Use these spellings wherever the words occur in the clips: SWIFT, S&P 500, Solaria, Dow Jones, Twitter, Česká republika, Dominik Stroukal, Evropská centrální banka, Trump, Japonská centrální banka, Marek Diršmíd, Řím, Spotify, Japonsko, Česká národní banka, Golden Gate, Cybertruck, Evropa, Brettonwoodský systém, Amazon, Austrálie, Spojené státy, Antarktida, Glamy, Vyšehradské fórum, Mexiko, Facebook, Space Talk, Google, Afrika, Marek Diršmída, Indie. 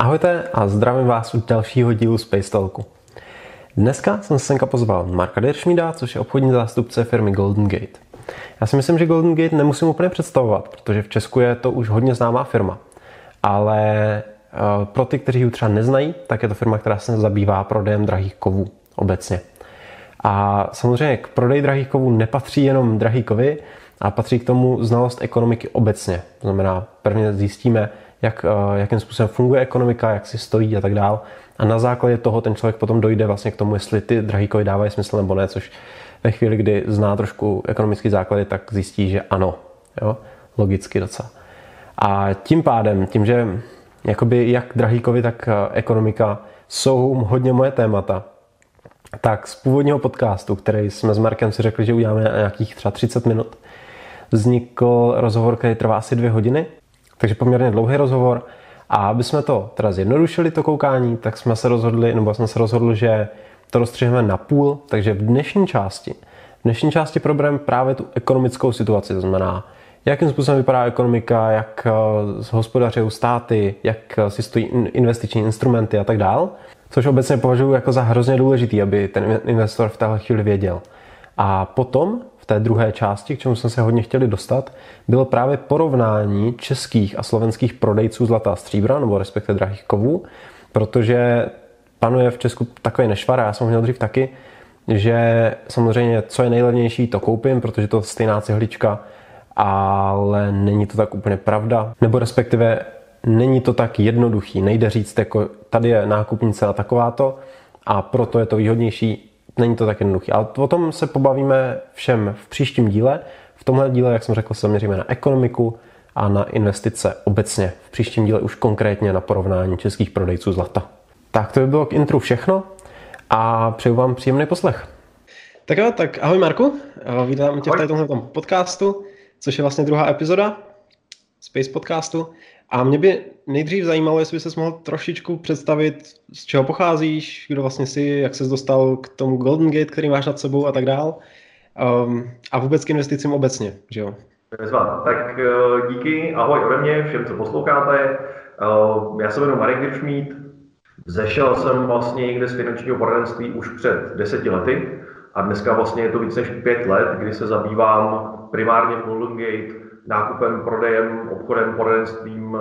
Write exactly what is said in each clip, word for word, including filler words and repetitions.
Ahojte a zdravím vás u dalšího dílu Space Talku. Dneska jsem se senka pozval Marka Diršmída, což je obchodní zástupce firmy Golden Gate. Já si myslím, že Golden Gate nemusím úplně představovat, protože v Česku je to už hodně známá firma. Ale pro ty, kteří ji třeba neznají, tak je to firma, která se zabývá prodejem drahých kovů obecně. A samozřejmě k prodeji drahých kovů nepatří jenom drahý kovy, a patří k tomu znalost ekonomiky obecně. To znamená, prvně zjistíme, jak, jakým způsobem funguje ekonomika, jak si stojí a tak dál. A na základě toho ten člověk potom dojde vlastně k tomu, jestli ty drahý kovy dávají smysl nebo ne, což ve chvíli, kdy zná trošku ekonomický základy, tak zjistí, že ano. Jo? Logicky docela. A tím pádem, tím, že jakoby jak drahý kovy, tak ekonomika jsou hodně moje témata, tak z původního podcastu, který jsme s Markem si řekli, že uděláme na nějakých třeba třicet minut, vznikl rozhovor, který trvá asi dvě hodiny, takže poměrně dlouhý rozhovor. A aby jsme to teda zjednodušili, to koukání, tak jsme se rozhodli, nebo jsem se rozhodl, že to rozstřihneme na půl, takže v dnešní části, v dnešní části probereme právě tu ekonomickou situaci, to znamená, jakým způsobem vypadá ekonomika, jak hospodařují státy, jak si stojí investiční instrumenty a tak dál, což obecně považuji jako za hrozně důležitý, aby ten investor v téhle chvíli věděl. A potom v té druhé části, k čemu jsme se hodně chtěli dostat, bylo právě porovnání českých a slovenských prodejců zlata a stříbra, nebo respektive drahých kovů, protože panuje v Česku takový nešvar, já jsem ho měl dřív taky, že samozřejmě co je nejlevnější, to koupím, protože to stejná cihlička, ale není to tak úplně pravda, nebo respektive není to tak jednoduchý, nejde říct, jako tady je nákupní cena takováto a proto je to výhodnější, není to tak jednoduchý. Ale o tom se pobavíme všem v příštím díle. V tomhle díle, jak jsem řekl, se zaměříme na ekonomiku a na investice obecně. V příštím díle už konkrétně na porovnání českých prodejců zlata. Tak to by bylo k intru všechno a přeju vám příjemný poslech. Tak jo, tak ahoj Marku, vítám tě v tomhle podcastu, což je vlastně druhá epizoda Space podcastu. A mě by nejdřív zajímalo, jestli bys mohl trošičku představit, z čeho pocházíš, kdo vlastně jsi, jak ses dostal k tomu Golden Gate, který máš nad sebou a tak dál. Um, a vůbec k investicím obecně, že jo? Tak díky, ahoj ode mě, všem, co posloucháte. Já se jmenuji Marek Diršmíd. Vzešel jsem vlastně někde z finančního poradenství už před deseti lety a dneska vlastně je to víc než pět let, kdy se zabývám primárně v Golden Gate nákupem, prodejem, obchodem, poradenstvím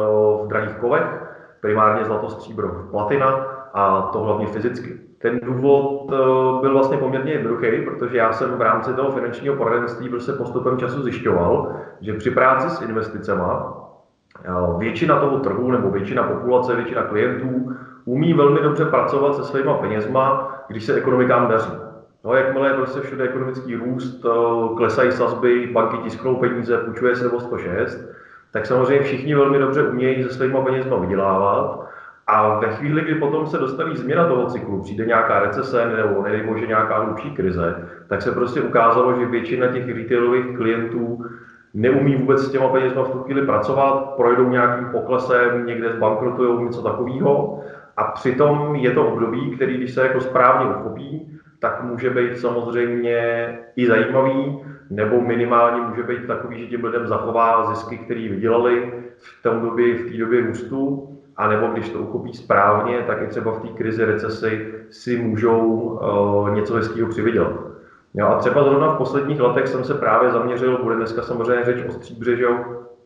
v drahých kovech, primárně zlato, stříbro, platina a to hlavně fyzicky. Ten důvod byl vlastně poměrně jednoduchý, protože já jsem v rámci toho finančního poradenství prostě postupem času zjišťoval, že při práci s investicema většina toho trhu nebo většina populace, většina klientů umí velmi dobře pracovat se svýma penězma, když se ekonomikám daří. No, jakmile je prostě všude ekonomický růst, klesají sazby, banky tisknou peníze, půjčuje se o sto šest, tak samozřejmě všichni velmi dobře umějí se svýma penězma vydělávat a ve chvíli, kdy potom se dostaví změna toho cyklu, přijde nějaká recese nebo nedej bože nějaká hlubší krize, tak se prostě ukázalo, že většina těch retailových klientů neumí vůbec s těma penězma v tu chvíli pracovat, projdou nějakým poklesem, někde zbankrotujou, něco takového a přitom je to období, který když se jako správně uchopí, tak může být samozřejmě i zajímavý, nebo minimálně může být takový, že těm lidem zachová zisky, které vydělali v té době, v té době růstu, anebo když to uchopí správně, tak i třeba v té krizi, recesi si můžou uh, něco hezkýho přivydělat. No a třeba zrovna v posledních letech jsem se právě zaměřil, bude dneska samozřejmě řeč o stříbře,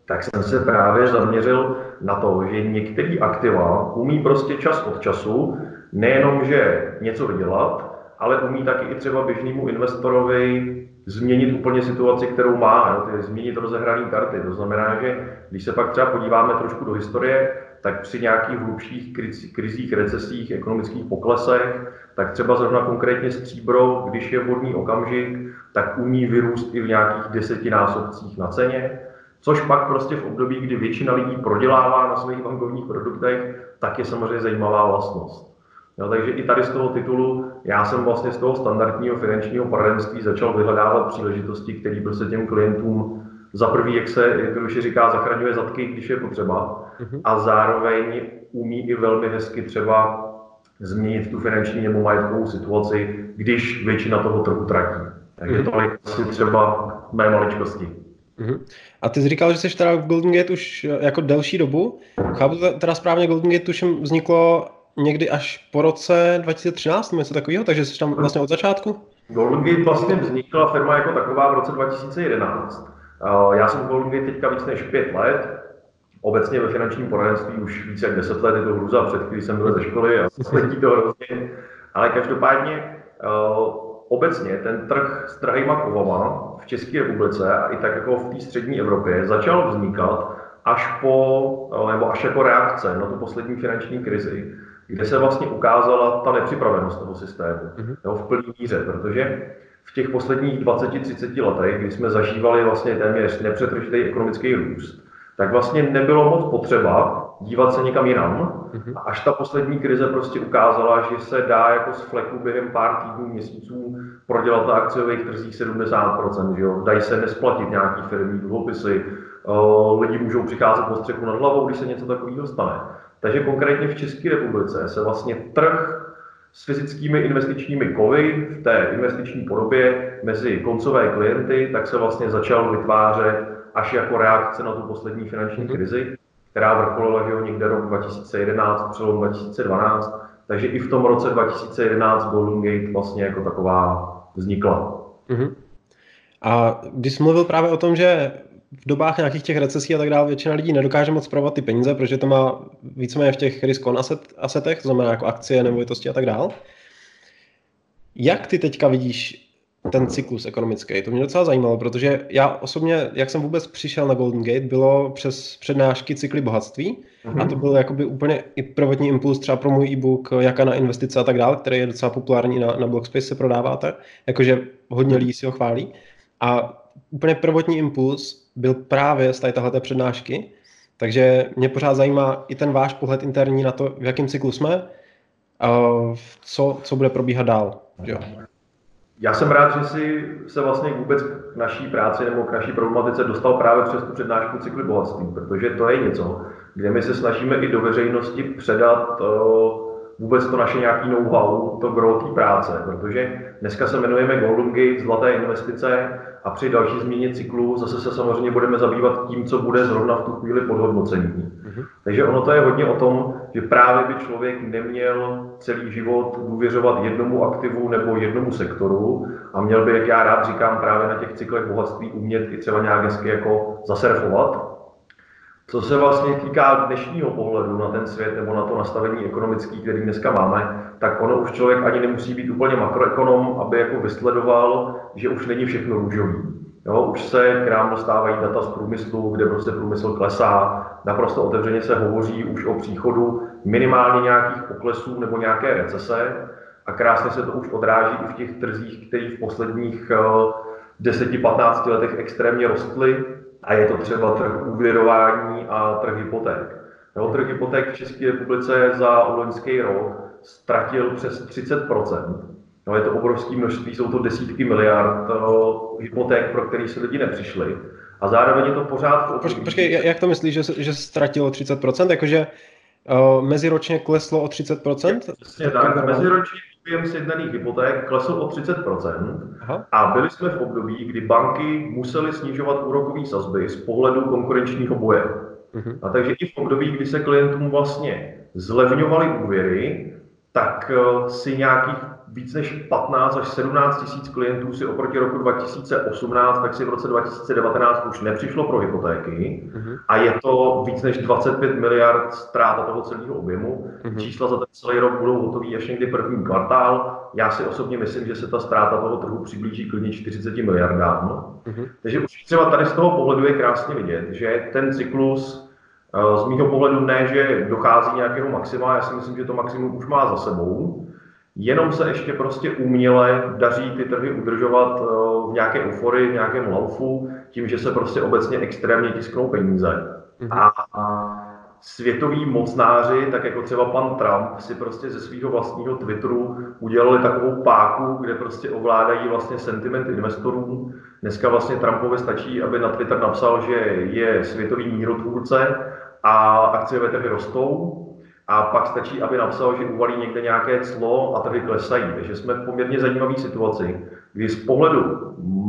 tak jsem se právě zaměřil na to, že některé aktiva umí prostě čas od času nejenom, že něco vydělat, ale umí taky i třeba běžnému investorovi změnit úplně situaci, kterou má, no, změnit rozehrané karty. To znamená, že když se pak třeba podíváme trošku do historie, tak při nějakých hlubších krizích, recesích, ekonomických poklesech, tak třeba zrovna konkrétně stříbro, když je vhodný okamžik, tak umí vyrůst i v nějakých desetinásobcích na ceně, což pak prostě v období, kdy většina lidí prodělává na svých bankovních produktech, tak je samozřejmě zajímavá vlastnost. No, takže i tady z toho titulu, já jsem vlastně z toho standardního finančního poradenství začal vyhledávat příležitosti, které prostě těm klientům za prvý, jak se jednoduše říká, zachraňuje zadky, když je potřeba, mm-hmm. a zároveň umí i velmi hezky třeba změnit tu finanční nebo majetkovou situaci, když většina toho trhu tratí. Takže tohle je třeba mé maličkosti. A ty jsi říkal, že jsi teda v Golden Gate už jako delší dobu. Chápu teda správně, Golden Gate tuším vzniklo někdy až po roce dva tisíce třináct, něco takového, takže jsi tam vlastně od začátku? Golden Gate vlastně vznikla firma jako taková v roce dva tisíce jedenáct. Já jsem v Golden Gate teďka víc než pět let. Obecně ve finančním poradenství už více jak deset let, je to hruza, před chvíli jsem byl ze školy a letí to hrozně. Ale každopádně obecně ten trh s drahýma kovama v České republice a i tak jako v té střední Evropě začal vznikat až po, nebo až jako reakce na tu poslední finanční krizi, kde se vlastně ukázala ta nepřipravenost toho systému, mm-hmm. nebo v plný míře, protože v těch posledních dvaceti třiceti letech, kdy jsme zažívali vlastně téměř nepřetržitý ekonomický růst, tak vlastně nebylo moc potřeba dívat se někam jinam, mm-hmm. až ta poslední krize prostě ukázala, že se dá jako z fleku během pár týdnů, měsíců prodělat na akciových trzích sedmdesát procent, že jo? Dají se nesplatit nějaký firmní dluhopisy, lidi můžou přicházet po střechu nad hlavou, když se něco takového stane. Takže konkrétně v České republice se vlastně trh s fyzickými investičními kovy v té investiční podobě mezi koncové klienty, tak se vlastně začal vytvářet až jako reakce na tu poslední finanční krizi, která vrcholila, že jo, někde rok dva tisíce jedenáct, přelom dva tisíce dvanáct, takže i v tom roce dva tisíce jedenáct Golden Gate vlastně jako taková vznikla. Uh-huh. A když jsi mluvil právě o tom, že v dobách nějakých těch recesí a tak dále většina lidí nedokáže moc spravovat ty peníze, protože to má víceméně v těch risk on asset, assetech, to znamená jako akcie, nemovitosti a tak dále. Jak ty teďka vidíš ten cyklus ekonomický? To mě docela zajímalo, protože já osobně, jak jsem vůbec přišel na Golden Gate, bylo přes přednášky Cykly bohatství, mm-hmm. a to byl jakoby úplně i prvotní impuls třeba pro můj e-book Jaká na investice a tak dále, který je docela populární na, na Blogspace, se prodáváte, jakože hodně lidí si ho chválí. A úplně prvotní impuls byl právě z tady tahleté přednášky, takže mě pořád zajímá i ten váš pohled interní na to, v jakém cyklu jsme, co, co bude probíhat dál. Jo. Já jsem rád, že si se vlastně vůbec k naší práci nebo k naší problematice dostal právě přes tu přednášku Cykly bohatství, protože to je něco, kde my se snažíme i do veřejnosti předat uh, vůbec to naše nějaký know-how, to gro té práce, protože dneska se jmenujeme Golden Gate, zlaté investice, a při další změně cyklu zase se samozřejmě budeme zabývat tím, co bude zrovna v tu chvíli podhodnocení. Mm-hmm. Takže ono to je hodně o tom, že právě by člověk neměl celý život důvěřovat jednomu aktivu nebo jednomu sektoru a měl by, jak já rád říkám, právě na těch cyklech bohatství umět i třeba nějak hezky jako zasurfovat. Co se vlastně týká dnešního pohledu na ten svět nebo na to nastavení ekonomické, které dneska máme, tak ono už člověk ani nemusí být úplně makroekonom, aby jako vysledoval, že už není všechno růžový. Jo, už se k nám dostávají data z průmyslu, kde prostě průmysl klesá, naprosto otevřeně se hovoří už o příchodu minimálně nějakých poklesů nebo nějaké recese a krásně se to už odráží i v těch trzích, které v posledních deset až patnáct letech extrémně rostly. A je to třeba trh úvěrování a trh hypoték. Jo, trh hypoték v České republice za loňský rok ztratil přes třicet procent. No, je to obrovské množství, jsou to desítky miliard no, hypoték, pro který si lidi nepřišli. A zároveň je to pořád... Počkej, počkej, jak to myslíš, že, že ztratilo třicet procent? Jakože uh, meziročně kleslo o třicet procent? Přesně tak, tak meziročně objem sjednaných hypoték klesl o třicet procent. Aha. A byli jsme v období, kdy banky musely snižovat úrokové sazby z pohledu konkurenčního boje. Uh-huh. A takže i v období, kdy se klientům vlastně zlevňovaly úvěry, tak si nějakých víc než patnáct až sedmnáct tisíc klientů si oproti roku dva tisíce osmnáct, tak si v roce dva tisíce devatenáct už nepřišlo pro hypotéky, uh-huh. a je to víc než dvacet pět miliard ztráta toho celého objemu. Uh-huh. Čísla za ten celý rok budou hotový až někdy první kvartál. Já si osobně myslím, že se ta ztráta toho trhu přiblíží klidně čtyřiceti miliardám. Uh-huh. Takže už třeba tady z toho pohledu je krásně vidět, že ten cyklus z mýho pohledu ne, že dochází nějakého maxima, já si myslím, že to maximum už má za sebou, jenom se ještě prostě uměle daří ty trhy udržovat v nějaké euforii, v nějakém laufu, tím, že se prostě obecně extrémně tisknou peníze. Mm-hmm. A světoví mocnáři, tak jako třeba pan Trump, si prostě ze svého vlastního Twitteru udělali takovou páku, kde prostě ovládají vlastně sentiment investorů. Dneska vlastně Trumpovi stačí, aby na Twitter napsal, že je světový mírotvůrce a akciové trhy rostou. A pak stačí, aby napsal, že uvalí někde nějaké clo a trhy klesají. Takže jsme v poměrně zajímavé situaci, kdy z pohledu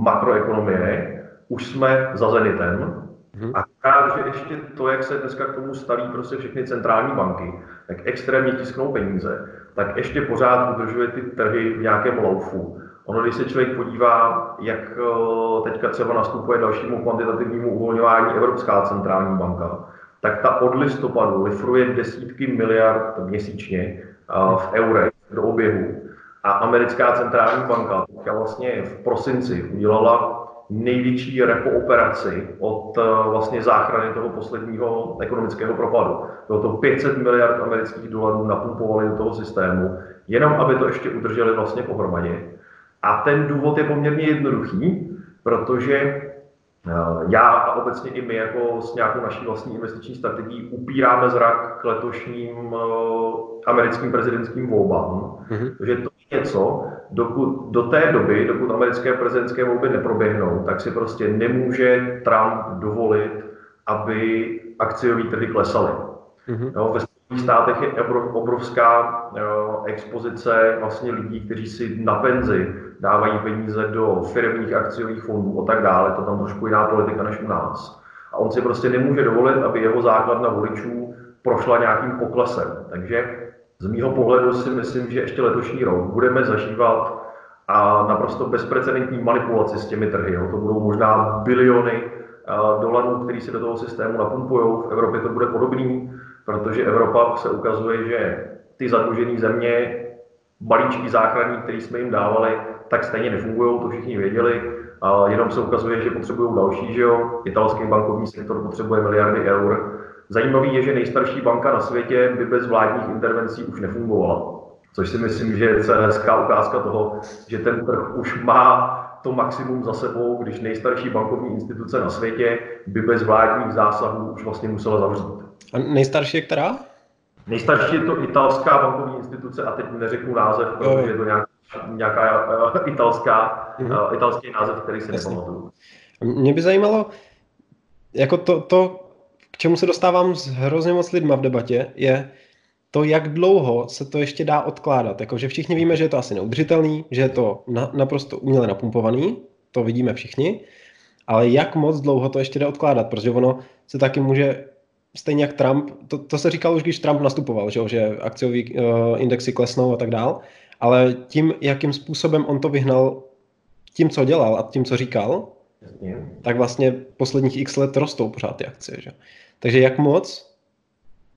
makroekonomie už jsme za zenitem. Hmm. A právě ještě to, jak se dneska k tomu staví prostě všechny centrální banky, jak extrémně tisknou peníze, tak ještě pořád udržuje ty trhy v nějakém loufu. Ono, když se člověk podívá, jak teďka třeba nastupuje dalšímu kvantitativnímu uvolňování Evropská centrální banka, tak ta od listopadu lifruje desítky miliard měsíčně v eurech do oběhu. A americká centrální banka vlastně v prosinci udělala největší repo operaci od vlastně záchrany toho posledního ekonomického propadu. Bylo to pět set miliard amerických dolarů napumpovali do toho systému, jenom aby to ještě udrželi vlastně pohromadě. A ten důvod je poměrně jednoduchý, protože já a obecně i my jako s nějakou naší vlastní investiční strategií upíráme zrak k letošním americkým prezidentským volbám, mm-hmm. že to je něco, dokud, do té doby, dokud americké prezidentské volby neproběhnou, tak si prostě nemůže Trump dovolit, aby akciový trhy klesaly. Mm-hmm. No, ve Spojených státech je obrovská no, expozice vlastně lidí, kteří si na penzi dávají peníze do firemních akciových fondů a tak dále, to tam trošku jiná politika než u nás. A on si prostě nemůže dovolit, aby jeho základna voličů prošla nějakým poklesem. Takže z mýho pohledu si myslím, že ještě letošní rok budeme zažívat a naprosto bezprecedentní manipulaci s těmi trhy. To budou možná biliony dolarů, které se do toho systému napumpujou. V Evropě to bude podobný, protože Evropa se ukazuje, že ty zadlužené země, balíčky záchranní, které jsme jim dávali, tak stejně nefungují, to všichni věděli. A jenom se ukazuje, že potřebují další, že jo. Italský bankovní sektor potřebuje miliardy eur. Zajímavé je, že nejstarší banka na světě by bez vládních intervencí už nefungovala. Což si myslím, že je hezká ukázka toho, že ten trh už má to maximum za sebou, když nejstarší bankovní instituce na světě by bez vládních zásahů už vlastně musela zavřít. A nejstarší je která? Nejstarší je to italská bankovní instituce, a teď neřeknu název, protože je to nějaká, nějaká italská, mm-hmm. italský název, který si nepamatuju. Mě by zajímalo, jako to, to, k čemu se dostávám s hrozně moc lidma v debatě, je to, jak dlouho se to ještě dá odkládat. Jakože všichni víme, že je to asi neudržitelný, že je to na, naprosto uměle napumpovaný, to vidíme všichni, ale jak moc dlouho to ještě dá odkládat, protože ono se taky může... Stejně jak Trump, to, to se říkalo už, když Trump nastupoval, že, že akciový uh, indexy klesnou a tak dál, ale tím, jakým způsobem on to vyhnal tím, co dělal a tím, co říkal, tak vlastně posledních x let rostou pořád ty akcie. Že? Takže jak moc,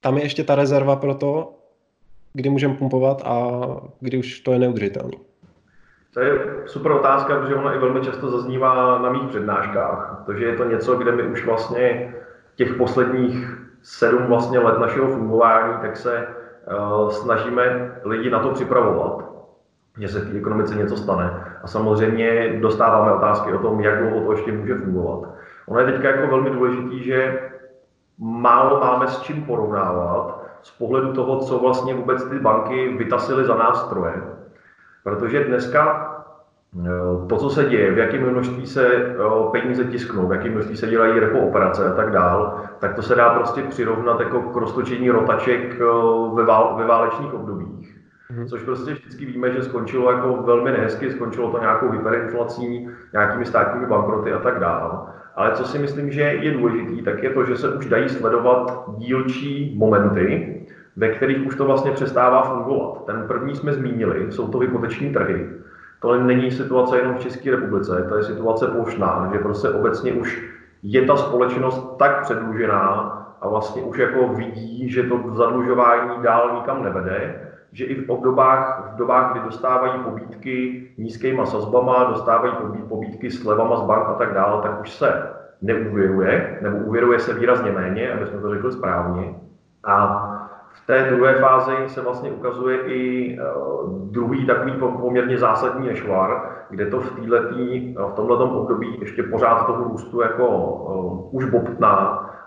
tam je ještě ta rezerva pro to, kdy můžeme pumpovat a kdy už to je neudržitelné. To je super otázka, protože ona i velmi často zaznívá na mých přednáškách, protože je to něco, kde my už vlastně těch posledních sedm vlastně let našeho fungování, tak se uh, snažíme lidi na to připravovat, že se v té ekonomice něco stane. A samozřejmě dostáváme otázky o tom, jak dlouho to ještě může fungovat. Ono je teďka jako velmi důležitý, že málo máme s čím porovnávat z pohledu toho, co vlastně vůbec ty banky vytasily za nástroje. Protože dneska to, co se děje, v jakém množství se peníze tisknou, v jakém množství se dělají repo operace a tak dál, tak to se dá prostě přirovnat jako k roztočení rotaček ve, vál, ve válečných obdobích. Hmm. Což prostě vždycky víme, že skončilo jako velmi nehezky, skončilo to nějakou hyperinflací, nějakými státními bankroty a tak dál. Ale co si myslím, že je důležitý, tak je to, že se už dají sledovat dílčí momenty, ve kterých už to vlastně přestává fungovat. Ten první jsme zmínili, jsou to hypoteční trhy. To není situace jenom v České republice, to je situace plošná, že prostě obecně už je ta společnost tak předlužená a vlastně už jako vidí, že to zadlužování dál nikam nevede, že i v obdobách, v dobách, kdy dostávají pobídky nízkýma sazbama, dostávají pobídky slevama z bank a tak dále, tak už se neuvěruje, nebo uvěruje se výrazně méně, aby jsme to řekli správně. A v té druhé fázi se vlastně ukazuje i druhý takový poměrně zásadní nešvar, kde to v, v tomto období ještě pořád toho růstu jako uh, už bobtná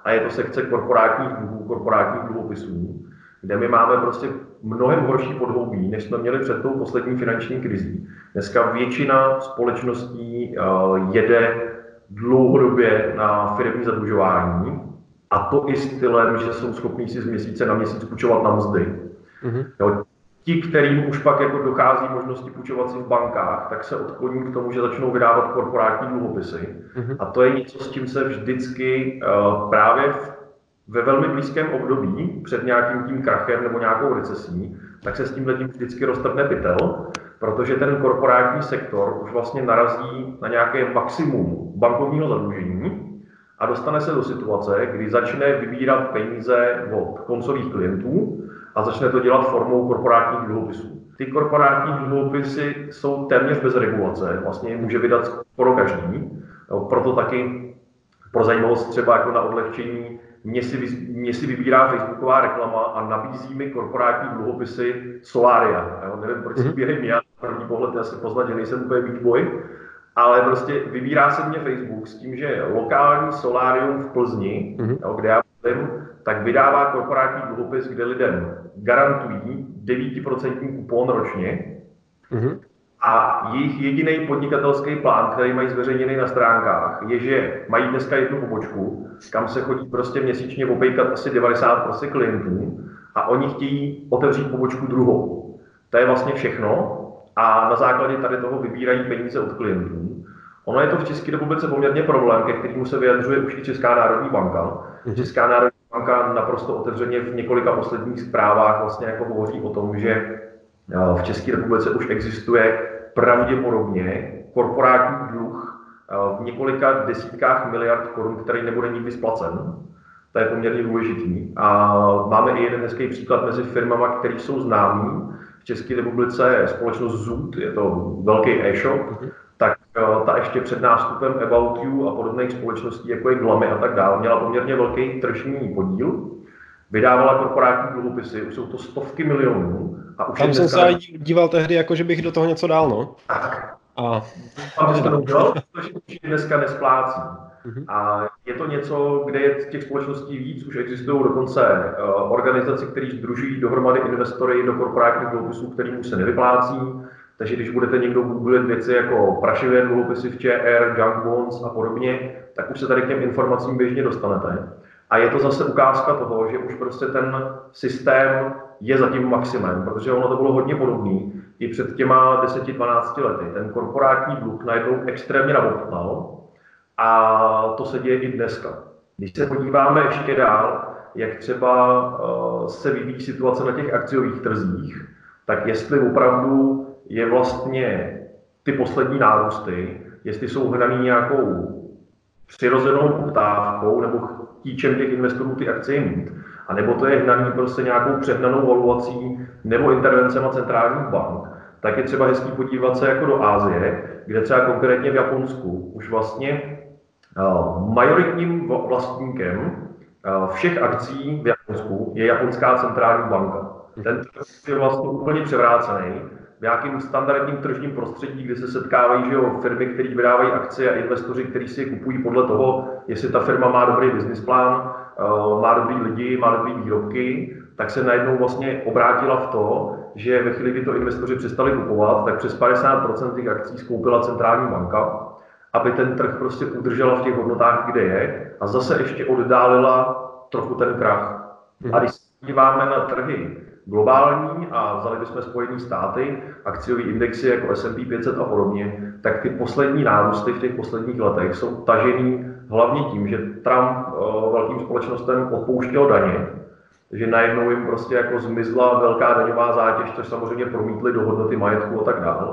a je to sekce korporátních dluhů, korporátních dluhopisů, kde my máme prostě mnohem horší podhoubí, než jsme měli před tou poslední finanční krizí. Dneska většina společností uh, jede dlouhodobě na firemní zadlužování. A to i stylem, že jsou schopní si z měsíce na měsíc půjčovat na mzdy. Mm-hmm. Jo, ti, kterým už pak jako dochází možnosti půjčovat si v bankách, tak se odkloní k tomu, že začnou vydávat korporátní dluhopisy. Mm-hmm. A to je něco, s čím se vždycky uh, právě v, ve velmi blízkém období, před nějakým tím krachem nebo nějakou recesí, tak se s tímhle tím vždycky roztrhne pytel, protože ten korporátní sektor už vlastně narazí na nějaké maximum bankovního zadlužení a dostane se do situace, kdy začne vybírat peníze od koncových klientů a začne to dělat formou korporátních dluhopisů. Ty korporátní dluhopisy jsou téměř bez regulace, vlastně může vydat skoro každý, proto taky pro zajímavost třeba jako na odlehčení mě si, mě si vybírá facebooková reklama a nabízí mi korporátní dluhopisy Solaria. Jo? Nevím, proč si během já, první pohled já si poznat, že nejsem úplně big boy, ale prostě vybírá se mě Facebook s tím, že lokální solárium v Plzni, mm-hmm. jo, kde já jsem, tak vydává korporátní dluhopis, kde lidem garantují devět procent kupon ročně mm-hmm. a jejich jediný podnikatelský plán, který mají zveřejněný na stránkách, je, že mají dneska jednu pobočku, kam se chodí prostě měsíčně obejkat asi devadesát procent klientů a oni chtějí otevřít pobočku druhou. To je vlastně všechno a na základě tady toho vybírají peníze od klientů. Ono je to v České republice poměrně problém, ke kterému se vyjadřuje už i Česká národní banka. Česká národní banka naprosto otevřeně v několika posledních zprávách vlastně jako hovoří o tom, že v České republice už existuje pravděpodobně korporátní dluh v několika desítkách miliard korun, který nebude nikdy splacen. To je poměrně důležitý. A máme i jeden hezký příklad mezi firmama, které jsou známý. V České republice je společnost Zoot, je to velký e-shop, tak ta ještě před nástupem About You a podobných společností, jako je Glamy a tak dále, měla poměrně velký tržní podíl, vydávala korporátní dluhopisy, už jsou to stovky milionů. A už tam jsem se díval tehdy, jako že bych do toho něco dal, no. Tak. A tam jsem to udělal, protože už dneska nesplácí. A je to něco, kde je těch společností víc, už existují dokonce organizace, které sdružují dohromady investory do korporátních dluhopisů, kterým už se nevyplácí. Takže když budete někdo googlit věci jako prašivé dluhopisy v ČR, junk bonds a podobně, tak už se tady k těm informacím běžně dostanete. A je to zase ukázka toho, že už prostě ten systém je za tím maximem, protože ono to bylo hodně podobné i před těma deset až dvanáct lety. Ten korporátní dluh najednou extrémně nabobtnal a to se děje i dneska. Když se podíváme ještě dál, jak třeba se vyvíjí situace na těch akciových trzích, tak jestli opravdu je vlastně ty poslední nárůsty, jestli jsou hnaný nějakou přirozenou poptávkou nebo tíčem těch investorů ty akcie mít, anebo to je hnaný prostě nějakou přehnanou valuací nebo intervencema centrálních bank, tak je třeba hezký podívat se jako do Asie, kde třeba konkrétně v Japonsku už vlastně uh, majoritním vlastníkem uh, všech akcí v Japonsku je Japonská centrální banka. Ten je vlastně úplně převrácený v nějakým standardním tržním prostředí, kde se setkávají že jo, firmy, které vydávají akcie a investoři, kteří si je kupují podle toho, jestli ta firma má dobrý business plán, uh, má dobrý lidi, má dobrý výrobky, tak se najednou vlastně obrátila v to, že ve chvíli, kdy to investoři přestali kupovat, tak přes padesát procent těch akcí skoupila centrální banka, aby ten trh prostě udržela v těch hodnotách, kde je, a zase ještě oddálila trochu ten krach. A když se díváme na trhy globální a vzali bychom Spojené státy, akciové indexy jako S and P pět set a podobně, tak ty poslední nárůsty v těch posledních letech jsou tažený hlavně tím, že Trump velkým společnostem odpouštěl daně, že najednou jim prostě jako zmizla velká daňová zátěž, což samozřejmě promítly do hodnoty majetku a tak dále.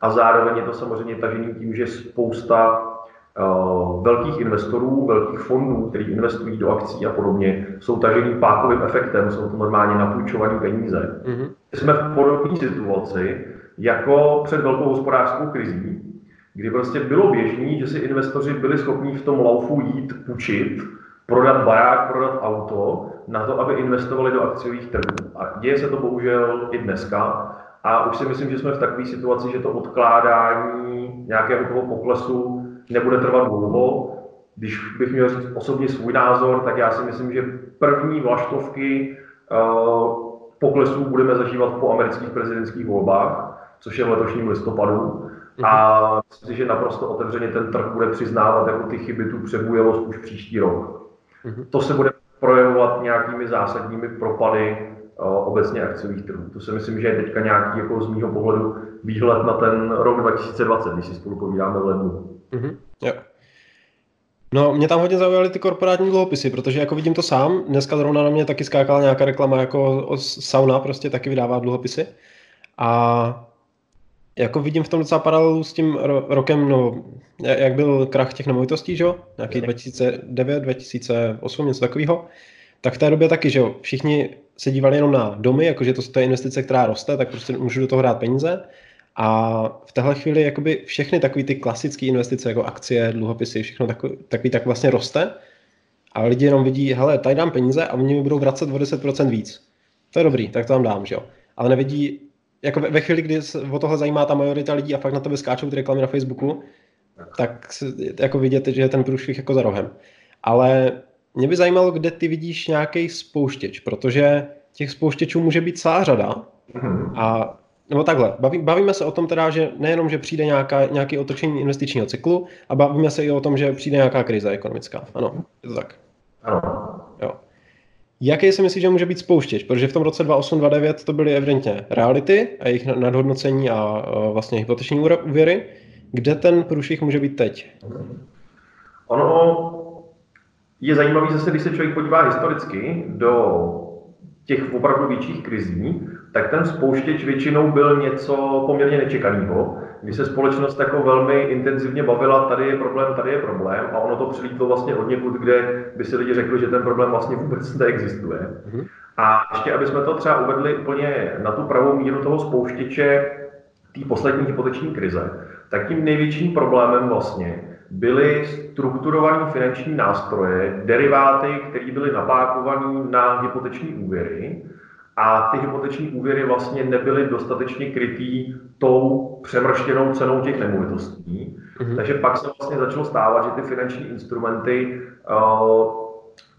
A zároveň je to samozřejmě tažený tím, že spousta uh, velkých investorů, velkých fondů, kteří investují do akcí a podobně, jsou tažený pákovým efektem, jsou to normálně napůjčované peníze. Mm-hmm. Jsme v podobné situaci jako před velkou hospodářskou krizí, kdy prostě bylo běžný, že si investoři byli schopni v tom laufu jít půjčit, prodat barák, prodat auto, na to, aby investovali do akciových trhů. A děje se to bohužel i dneska. A už si myslím, že jsme v takové situaci, že to odkládání nějakého toho poklesu nebude trvat dlouho. Když bych měl říct osobně svůj názor, tak já si myslím, že první vlaštovky uh, poklesů budeme zažívat po amerických prezidentských volbách, což je v letošním listopadu. A myslím si, že naprosto otevřeně ten trh bude přiznávat jako ty chyby, tu přebujelost už příští rok. To se bude projevovat nějakými zásadními propady obecně akciových trhů. To si myslím, že je teďka nějaký jako z mýho pohledu výhled na ten rok dva tisíce dvacet, když si spolu povídáme v lednu. Mm-hmm. Jo. No, mě tam hodně zaujaly ty korporátní dluhopisy, protože jako vidím to sám, dneska zrovna na mě taky skákala nějaká reklama, jako sauna prostě taky vydává dluhopisy. A jako vidím v tom docela paralelu s tím rokem, no, jak byl krach těch nemovitostí, že jo, nějaký dva tisíce devět, dva tisíce osm, něco takového, tak v té době taky, že jo, všichni se dívali jenom na domy, jakože to, to je investice, která roste, tak prostě můžu do toho hrát peníze. A v téhle chvíli jakoby všechny takové ty klasické investice, jako akcie, dluhopisy, všechno takový, takový tak vlastně roste. A lidi jenom vidí, hele, tady dám peníze a oni mi budou vracet o deset procent víc. To je dobrý, tak to tam dám, že jo. Ale nevidí, jako ve, ve chvíli, kdy o tohle zajímá ta majorita lidí a fakt na tebe skáčou ty reklamy na Facebooku, tak jako vidět, že je ten průšvih jako za rohem. Ale mě by zajímalo, kde ty vidíš nějaký spouštěč, protože těch spouštěčů může být celá řada. A nebo takhle, baví, bavíme se o tom teda, že nejenom, že přijde nějaká, nějaké otočení investičního cyklu, a bavíme se i o tom, že přijde nějaká krize ekonomická. Ano, je to tak. Ano. Jo. Jaký si myslíš, že může být spouštěč? Protože v tom roce dvacet osm dvacet devět to byly evidentně reality a jejich nadhodnocení a vlastně hypoteční úvěry. Kde ten průšvih může být teď? Ono je zajímavé zase, když se člověk podívá historicky do těch opravdu větších krizí, tak ten spouštěč většinou byl něco poměrně nečekaného, kdy se společnost jako velmi intenzivně bavila, tady je problém, tady je problém, a ono to přilítlo vlastně od někud, kde by si lidi řekli, že ten problém vlastně vůbec neexistuje. Mm-hmm. A ještě, aby jsme to třeba uvedli úplně na tu pravou míru toho spouštěče té poslední hypoteční krize, tak tím největším problémem vlastně byly strukturované finanční nástroje, deriváty, které byly napákované na hypoteční úvěry, a ty hypoteční úvěry vlastně nebyly dostatečně krytý tou přemrštěnou cenou těch nemovitostí. Mm-hmm. Takže pak se vlastně začalo stávat, že ty finanční instrumenty uh,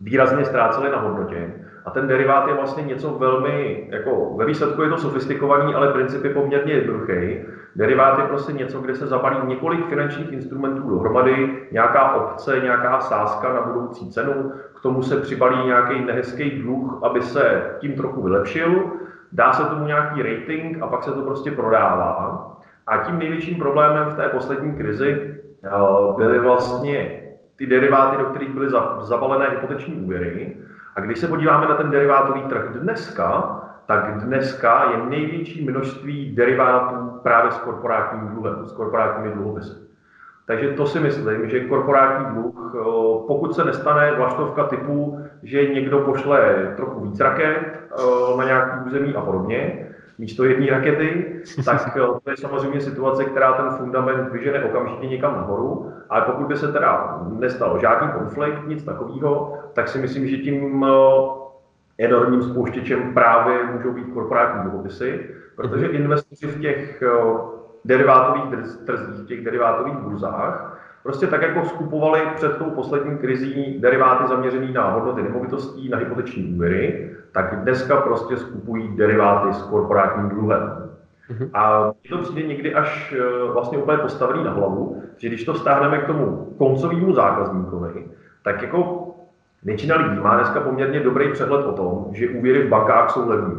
výrazně ztrácely na hodnotě. A ten derivát je vlastně něco velmi, jako ve výsledku je to sofistikovaný, ale princip je poměrně jednoduchý. Derivát je prostě něco, kde se zabalí několik finančních instrumentů dohromady, nějaká opce, nějaká sázka na budoucí cenu, k tomu se přibalí nějaký nehezký dluh, aby se tím trochu vylepšil, dá se tomu nějaký rating a pak se to prostě prodává. A tím největším problémem v té poslední krizi byly vlastně ty deriváty, do kterých byly zabalené hypoteční úvěry. A když se podíváme na ten derivátový trh dneska, tak dneska je největší množství derivátů právě s korporátním dluhem, s korporátními dluhopisy. Takže to si myslím, že korporátní dluh, pokud se nestane vlaštovka typu, že někdo pošle trochu víc raket na nějaký území a podobně, místo jedné rakety, tak to je samozřejmě situace, která ten fundament vyžene okamžitě někam nahoru, ale pokud by se teda nestalo žádný konflikt, nic takového, tak si myslím, že tím enormním spouštěčem právě můžou být korporátní dluhopisy, protože investoři v těch derivátových trzích, v těch derivátových burzách, prostě tak jako skupovali před tou poslední krizí deriváty zaměřený na hodnoty nemovitostí, na hypoteční úvěry, tak dneska prostě skupují deriváty s korporátním dluhem. Mm-hmm. A to přijde někdy až vlastně úplně postavený na hlavu, že když to vztáhneme k tomu koncovému zákazníkovi, tak jako většina lidí má dneska poměrně dobrý přehled o tom, že úvěry v bankách jsou levné.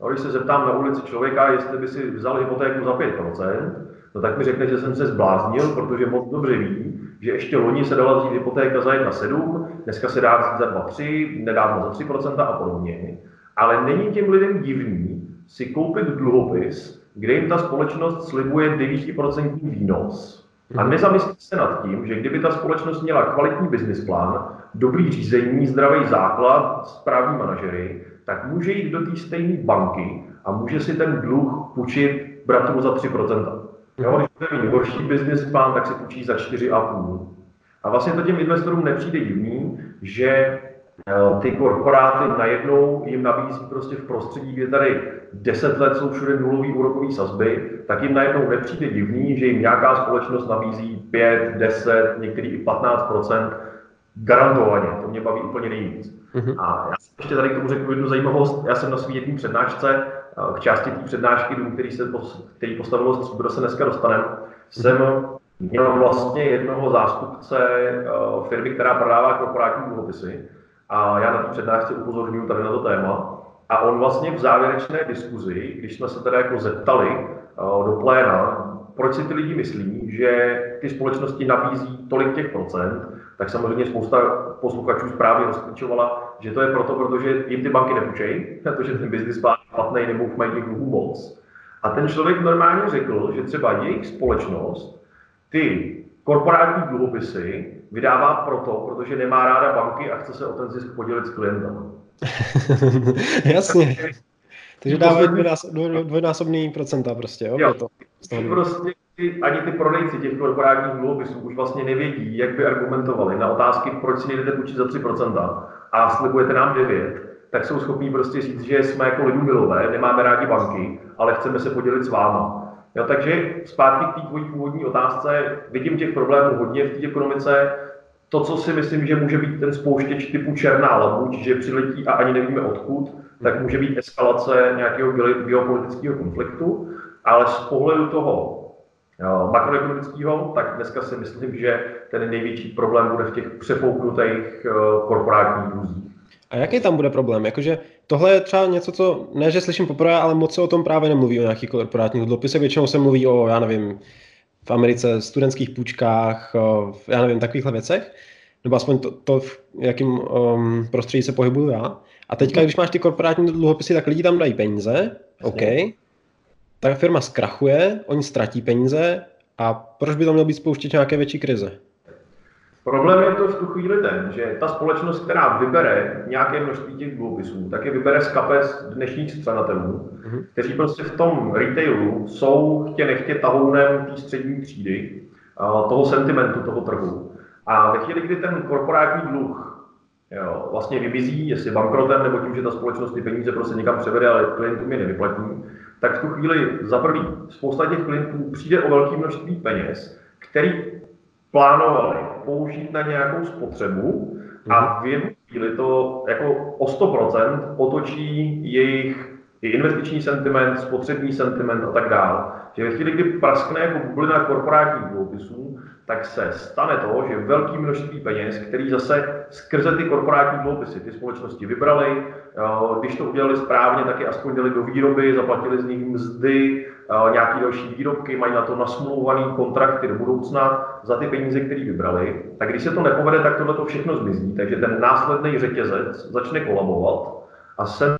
No, když se zeptám na ulici člověka, jestli by si vzal hypotéku za pět procent, no tak mi řekne, že jsem se zbláznil, protože moc dobře ví, že ještě loni se dala vzít hypotéka za jedna celá sedm, dneska se dá vzít za dva celá tři, nedávno za tři procenta a podobně. Ale není těm lidem divný si koupit dluhopis, kde jim ta společnost slibuje devět procent výnos. A nezamyslí se nad tím, že kdyby ta společnost měla kvalitní business plán, dobrý řízení, zdravý základ, správní manažery, tak může jít do té stejné banky a může si ten dluh půjčit bratru za tři procenta. Jo, když bude mít horší business plán, tak si půjčí za čtyři celá pět. A vlastně to těm investorům nepřijde divný, že ty korporáty najednou jim nabízí prostě v prostředí, kde tady deset let jsou všude nulový úrokový sazby, tak jim najednou nepřijde divný, že jim nějaká společnost nabízí pět, deset, některý i patnáct procent garantovaně. To mě baví úplně nejvíc. Mm-hmm. A já jsem ještě tady k tomu řeknu jednu zajímavost. Já jsem na svý jedný přednášce, k části té přednášky, dům, který, se, který postavilo Stříbro, se dneska dostaneme, jsem měl vlastně jednoho zástupce firmy, která prodává korporátní dluhopisy. A já na té přednášce upozorňuji tady na to téma. A on vlastně v závěrečné diskuzi, když jsme se teda jako zeptali do pléna, proč si ty lidi myslí, že ty společnosti nabízí tolik těch procent, tak samozřejmě spousta posluchačů správně rozklíčovala, že to je proto, protože jim ty banky nepůjčejí, protože ten business plán je platnej nebo mají těch dluhů moc. A ten člověk normálně řekl, že třeba jejich společnost ty korporátní dluhopisy vydává proto, protože nemá ráda banky a chce se o ten zisk podělit s klientem. Jasně. Takže dává dvojnásobný procenta prostě, jo? jo. To, prostě ani ty prodejci těch korporátních dluhopisů už vlastně nevědí, jak by argumentovali na otázky, proč si nejdete půjčit za tři procenta a slibujete nám devět, tak jsou schopní prostě říct, že jsme jako lidumilové, nemáme rádi banky, ale chceme se podělit s váma. Jo, takže zpátky k té tvojí původní otázce, vidím těch problémů hodně v té ekonomice. To, co si myslím, že může být ten spouštěč typu černá labuť, že přiletí a ani nevíme odkud, tak může být eskalace nějakého geopolitického konfliktu, ale z pohledu toho makroekonomického, tak dneska si myslím, že ten největší problém bude v těch přefouknutých korporátních dluzích. A jaký tam bude problém? Jakože tohle je třeba něco, co ne, že slyším poprvé, ale moc se o tom právě nemluví, o nějakých korporátních dluhopisech. Většinou se mluví o, já nevím, v Americe studentských půjčkách, o, já nevím, takovýchhle věcech. Nebo aspoň to, to v jakém um, prostředí se pohybuju já. A teďka, když máš ty korporátní dluhopisy, tak lidi tam dají peníze, OK. Ta firma zkrachuje, oni ztratí peníze a proč by tam měl být spouštět nějaké větší krize? Problém je to v tu chvíli ten, že ta společnost, která vybere nějaké množství těch dluhopisů, tak je vybere z kapes dnešních střadatelů, mm-hmm. kteří prostě v tom retailu jsou chtě nechtě tahounem té střední třídy, toho sentimentu, toho trhu. A ve chvíli, kdy ten korporátní dluh jo, vlastně vymizí, jestli bankrotem nebo tím, že ta společnost ty peníze prostě někam převede, ale klientům je nevyplatí, tak v tu chvíli za první spousta těch klientů přijde o velké množství peněz, který plánovali použít na nějakou spotřebu a v jednu chvíli to jako o sto procent otočí jejich investiční sentiment, spotřební sentiment a tak dále. Že ve chvíli, kdy praskne jako bublina korporátních dluhopisů, tak se stane to, že velké množství peněz, který zase skrze ty korporátní dluhopisy ty společnosti vybrali, když to udělali správně, tak je aspoň dali do výroby, zaplatili z nich mzdy, nějaké další výrobky, mají na to nasmlouvané kontrakty do budoucna za ty peníze, které vybrali. Tak když se to nepovede, tak tohle to všechno zmizí, takže ten následný řetězec začne kolabovat a se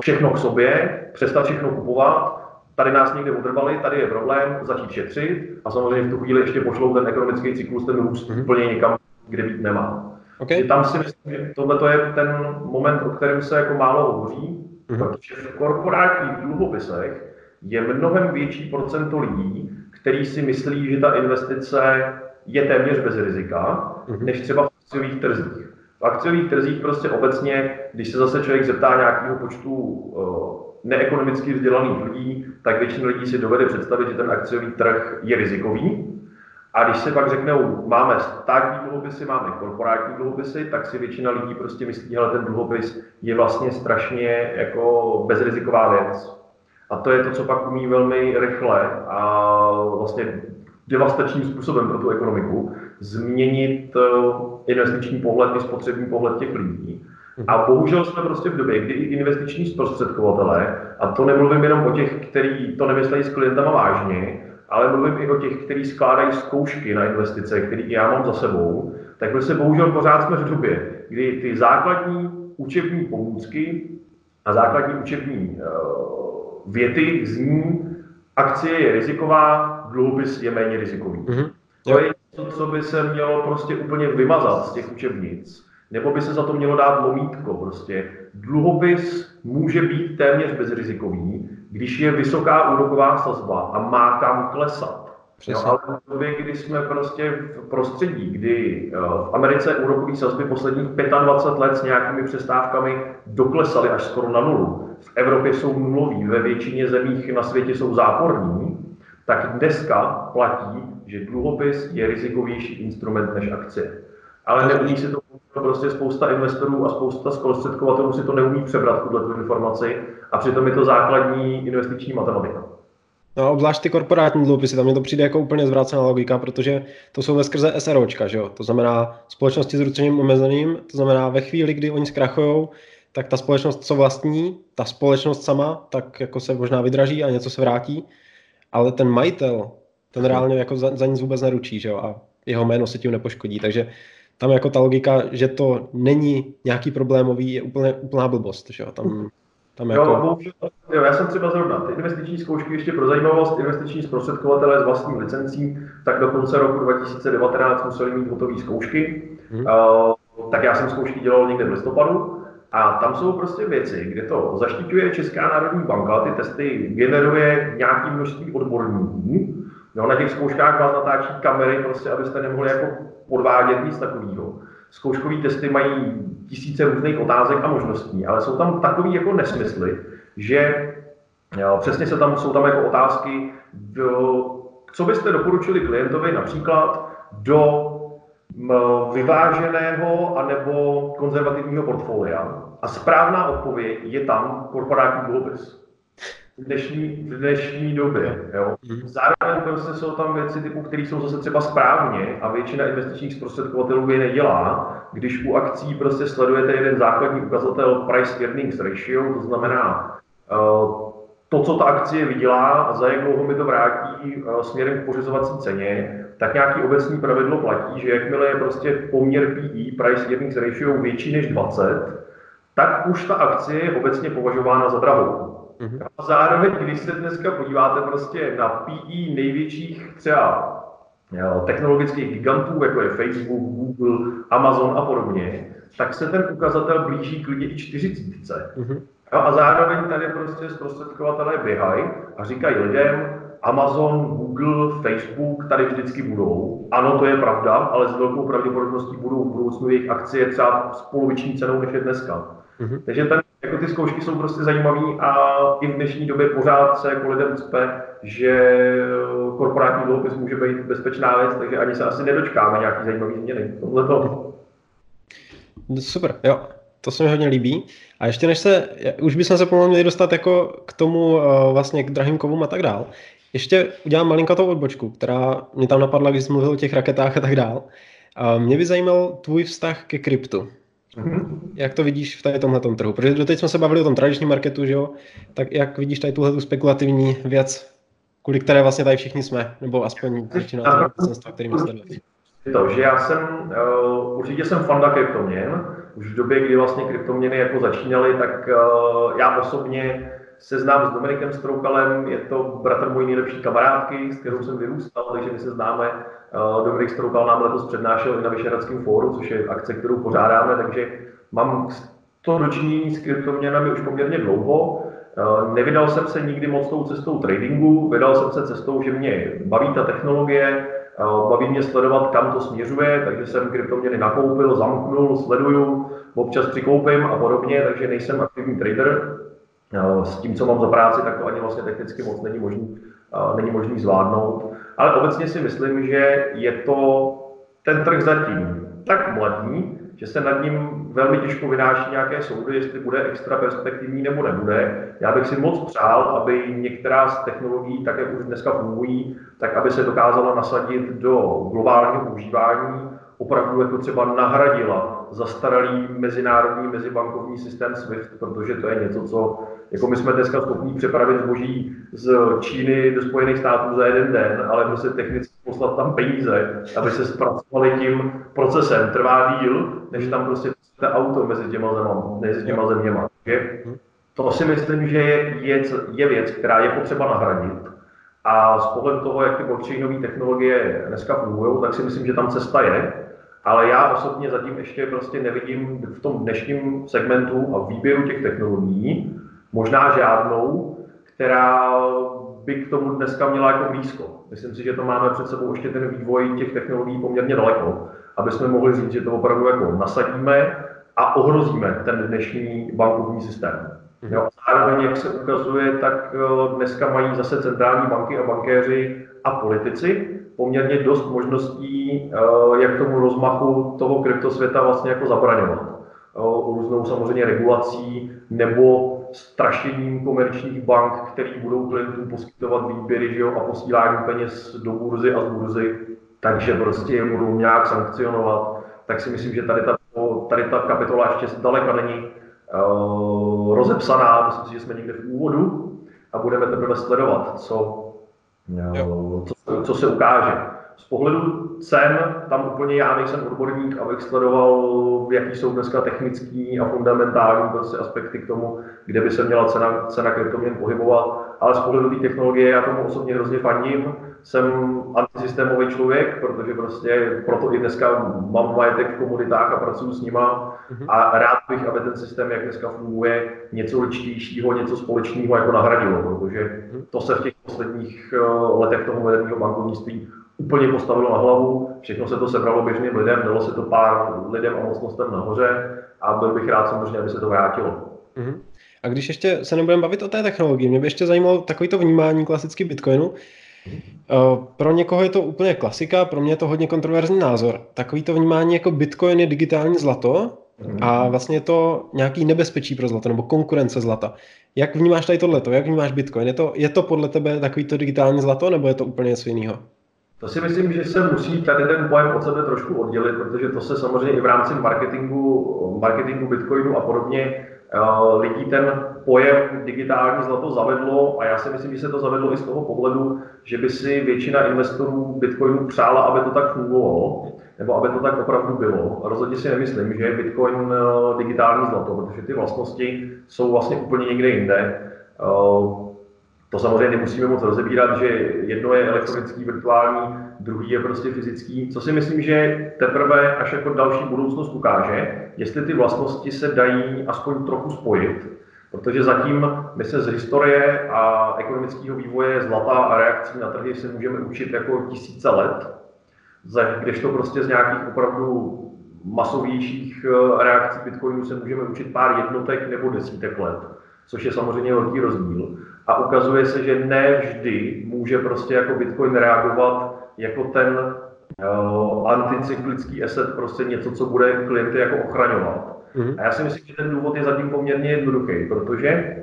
všechno k sobě, přestat všechno kupovat, tady nás někde odrvali, tady je problém, začít šetřit a samozřejmě v tu chvíli ještě pošlou ten ekonomický cyklus, ten růst mm-hmm. úplně někam, kde být nemá. Okay. Tam si myslím, že tohle je ten moment, o kterém se jako málo hovoří, mm-hmm. protože v korporátních dluhopisech je mnohem větší procento lidí, který si myslí, že ta investice je téměř bez rizika, mm-hmm. než třeba v akciových trzích. V akciových trzích prostě obecně, když se zase člověk zeptá nějakého počtu uh, neekonomicky vzdělaných lidí, tak většina lidí si dovede představit, že ten akciový trh je rizikový. A když se pak řeknou, máme státní dluhopisy, máme korporátní dluhopisy, tak si většina lidí prostě myslí, že ten dluhopis je vlastně strašně jako bezriziková věc. A to je to, co pak umí velmi rychle a vlastně devastačním způsobem pro tu ekonomiku změnit investiční pohled i spotřební pohled těch lidí. A bohužel jsme prostě v době, kdy i investiční zprostředkovatelé, a to nemluvím jenom o těch, kteří to nemyslejí s klientama vážně, ale mluvím i o těch, kteří skládají zkoušky na investice, které já mám za sebou, tak my se bohužel pořád jsme v době, kdy ty základní učební pomůcky a základní učební uh, věty zní, akcie je riziková, dluhopis je méně rizikový. Mm-hmm. To je něco, co by se mělo prostě úplně vymazat z těch učebnic, nebo by se za to mělo dát lomítko prostě. Dluhopis může být téměř bezrizikový, když je vysoká úroková sazba a má kam klesat. No, ale v době, kdy jsme prostě v prostředí, kdy v Americe úrokové sazby posledních dvacet pět let s nějakými přestávkami doklesaly až skoro na nulu. V Evropě jsou nulový, ve většině zemích na světě jsou záporní, tak dneska platí, že dluhopis je rizikovější instrument než akcie. Ale neumí si to prostě spousta investorů a spousta zprostředkovatelů si to neumí přebrat tuto informaci a přitom je to základní investiční matematika. No, obzvlášť ty korporátní dluhopisy, tam mě to přijde jako úplně zvrácená logika, protože to jsou veskrze SROčka, že jo? To znamená společnosti s ručením omezeným, to znamená ve chvíli, kdy oni zkrachujou, tak ta společnost, co vlastní, ta společnost sama, tak jako se možná vydraží a něco se vrátí, ale ten majitel, ten reálně jako za, za nic vůbec neručí, že jo? A jeho jméno se tím nepoškodí, takže tam jako ta logika, že to není nějaký problémový, je úplně, úplná blbost, že jo? Tam... Tam jo, jako... jo, já jsem třeba zrovna ty investiční zkoušky, ještě pro zajímavost, investiční zprostředkovatelé s vlastní licencí, tak do konce roku dva tisíce devatenáct museli mít hotové zkoušky, hmm. uh, tak já jsem zkoušky dělal někde v listopadu a tam jsou prostě věci, kde to zaštiťuje Česká národní banka, ty testy generuje nějaký množství odborníků, no, na těch zkouškách vás natáčí kamery, prostě, abyste nemohli jako podvádět nic takového. Zkouškový testy mají tisíce různých otázek a možností, ale jsou tam takový jako nesmysly, že jo, přesně se tam, jsou tam jako otázky, do, co byste doporučili klientovi například do m, vyváženého anebo konzervativního portfolia. A správná odpověď je tam korporátní dluhopis. V dnešní, v dnešní době. Jo. Zároveň prostě jsou tam věci typu, které jsou zase třeba správně a většina investičních zprostředkovatelů je nedělá. Když u akcí prostě sledujete jeden základní ukazatel price earnings ratio, to znamená uh, to, co ta akcie vydělá a za jak dlouho mi to vrátí uh, směrem k pořizovací ceně, tak nějaký obecný pravidlo platí, že jakmile je prostě poměr P E, price earnings ratio, větší než dvacet, tak už ta akcie je obecně považována za drahou. Mm-hmm. A zároveň, když se dneska podíváte prostě na P E největších třeba jo, technologických gigantů, jako je Facebook, Google, Amazon a podobně, tak se ten ukazatel blíží klidně i čtyřicítce. Mm-hmm. A zároveň tady prostě zprostředkovatelé běhají a říkají lidem, Amazon, Google, Facebook tady vždycky budou. Ano, to je pravda, ale s velkou pravděpodobností budou v budoucnu jejich akcie třeba s poloviční cenou, než je dneska. Mm-hmm. Takže ten jako ty zkoušky jsou prostě zajímavé a i v dnešní době pořád se jako lidem cpe, že korporátní dluhopis může být bezpečná věc, takže ani se asi nedočkáme nějaký zajímavý změny. Tohle to. Super, jo, to se mi hodně líbí. A ještě než se, už bychom se pomalu měli dostat jako k tomu vlastně k drahým kovům a tak dál. Ještě udělám malinkatou odbočku, která mě tam napadla, když jsi mluvil o těch raketách a tak dál. Mě by zajímal tvůj vztah ke kryptu. Mm-hmm. Jak to vidíš v tady tomhletom trhu? Protože doteď jsme se bavili o tom tradičním marketu, že jo? Tak jak vidíš tady tuhletu spekulativní věc, kvůli které vlastně tady všichni jsme, nebo aspoň většina toho procenstva, který my sledujeme? To, že já jsem, uh, určitě jsem fanda kryptoměn. Už v době, kdy vlastně kryptoměny jako začínaly, tak uh, já osobně se znám s Dominikem Stroukalem, je to bratr mojí nejlepší kamarádky, s kterou jsem vyrůstal, takže my se známe. Dominik Stroukal nám letos přednášel i na Vyšehradském fóru, což je akce, kterou pořádáme, takže mám to dočinění s kryptoměnami už poměrně dlouho. Nevydal jsem se nikdy moc tou cestou tradingu, vydal jsem se cestou, že mě baví ta technologie, baví mě sledovat, kam to směřuje, takže jsem kryptoměny nakoupil, zamknul, sleduju, občas přikoupím a podobně, takže nejsem aktivní trader. S tím, co mám za práci, tak to ani vlastně technicky moc není možný, není možný zvládnout. Ale obecně si myslím, že je to ten trh zatím tak mladý, že se nad ním velmi těžko vynáší nějaké soudy, jestli bude extra perspektivní nebo nebude. Já bych si moc přál, aby některá z technologií, tak jak už dneska fungují, tak aby se dokázala nasadit do globálního užívání, opravdu jako třeba nahradila zastaralý mezinárodní mezibankovní systém SWIFT, protože to je něco, co jako my jsme dneska schopni přepravit zboží z Číny do Spojených států za jeden den, ale musí technicky poslat tam peníze, aby se zpracovali tím procesem. Trvá díl, než tam prostě to auto mezi těma zemama, mezi těma zeměma. To si myslím, že je, je, je věc, která je potřeba nahradit. A z pohledu toho, jak ty blockchainové technologie dneska fungují, tak si myslím, že tam cesta je. Ale já osobně zatím ještě prostě nevidím v tom dnešním segmentu a výběru těch technologií možná žádnou, která by k tomu dneska měla jako blízko. Myslím si, že to máme před sebou ještě ten vývoj těch technologií poměrně daleko, aby jsme mohli říct, že to opravdu jako nasadíme a ohrozíme ten dnešní bankovní systém. Jo, zároveň, jak se ukazuje, tak dneska mají zase centrální banky a bankéři a politici poměrně dost možností, jak tomu rozmachu toho kryptosvěta vlastně jako zabraňovat. různou samozřejmě regulací nebo strašením komerčních bank, které budou klientům poskytovat výběry, že jo, a posílání peněz do burzy a z burzy, takže prostě je budou nějak sankcionovat, tak si myslím, že tady ta, tady ta kapitola ještě daleka není uh, rozepsaná, myslím si, že jsme někde v úvodu a budeme teprve sledovat, co, uh, co, co se ukáže. Z pohledu cen, tam úplně já nejsem odborník, abych sledoval, jaký jsou dneska technický a fundamentální prostě aspekty k tomu, kde by se měla cena, cena kryptoměn pohybovat, ale z pohledu té technologie já tomu osobně hrozně fandím, jsem antisystémový člověk, protože prostě proto i dneska mám majetek v komoditách a pracuji s nima a rád bych, aby ten systém, jak dneska funguje, něco ličtějšího, něco společného jako nahradilo, protože to se v těch posledních letech toho moderního bankovnictví úplně postavilo na hlavu, všechno se to sebralo běžným lidem, dalo se to pár lidem a mocnostem nahoře a byl bych rád samozřejmě, aby se to vrátilo. Uh-huh. A když ještě se nebudeme bavit o té technologii, mě by ještě zajímalo takovýto vnímání klasicky Bitcoinu. Uh-huh. Uh, pro někoho je to úplně klasika, pro mě je to hodně kontroverzní názor. Takovýto vnímání jako Bitcoin je digitální zlato, uh-huh, a vlastně je to nějaký nebezpečí pro zlato nebo konkurence zlata. Jak vnímáš tady tohleto, jak vnímáš Bitcoin? Je to, je to podle tebe takovýto digitální zlato nebo je to úplně něco jiného? To si myslím, že se musí tady ten pojem od sebe trošku oddělit, protože to se samozřejmě i v rámci marketingu, marketingu Bitcoinu a podobně lidí ten pojem digitální zlato zavedlo a já si myslím, že se to zavedlo i z toho pohledu, že by si většina investorů Bitcoinu přála, aby to tak fungovalo, nebo aby to tak opravdu bylo. Rozhodně si nemyslím, že je Bitcoin digitální zlato, protože ty vlastnosti jsou vlastně úplně někde jinde. To samozřejmě nemusíme moc rozebírat, že jedno je elektronický, virtuální, druhý je prostě fyzický. Co si myslím, že teprve až jako další budoucnost ukáže, jestli ty vlastnosti se dají aspoň trochu spojit. Protože zatím my se z historie a ekonomického vývoje zlata a reakcí na trhy se můžeme učit jako tisíce let, kdežto prostě z nějakých opravdu masovějších reakcí Bitcoinu se můžeme učit pár jednotek nebo desítek let, což je samozřejmě velký rozdíl. A ukazuje se, že ne vždy může prostě jako Bitcoin reagovat jako ten uh, anticyklický asset, prostě něco, co bude klienty jako ochraňovat. Mm-hmm. A já si myslím, že ten důvod je zatím poměrně jednoduchý, protože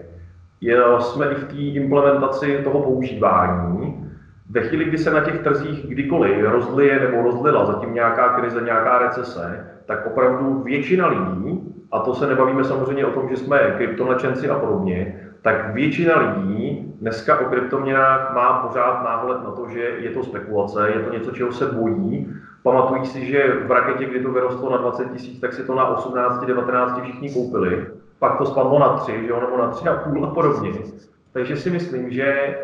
je, jsme i v té implementaci toho používání. Ve chvíli, kdy se na těch trzích kdykoliv rozlije nebo rozlila zatím nějaká krize, nějaká recese, tak opravdu většina lidí, a to se nebavíme samozřejmě o tom, že jsme kryptonačenci a podobně, tak většina lidí dneska o kryptoměnách má pořád náhled na to, že je to spekulace, je to něco, čeho se bojí. Pamatují si, že v raketě, kdy to vyrostlo na dvacet tisíc, tak si to na osmnáct, devatenáct všichni koupili. Pak to spadlo na tři, že ono, nebo na tři a půl a podobně. Takže si myslím, že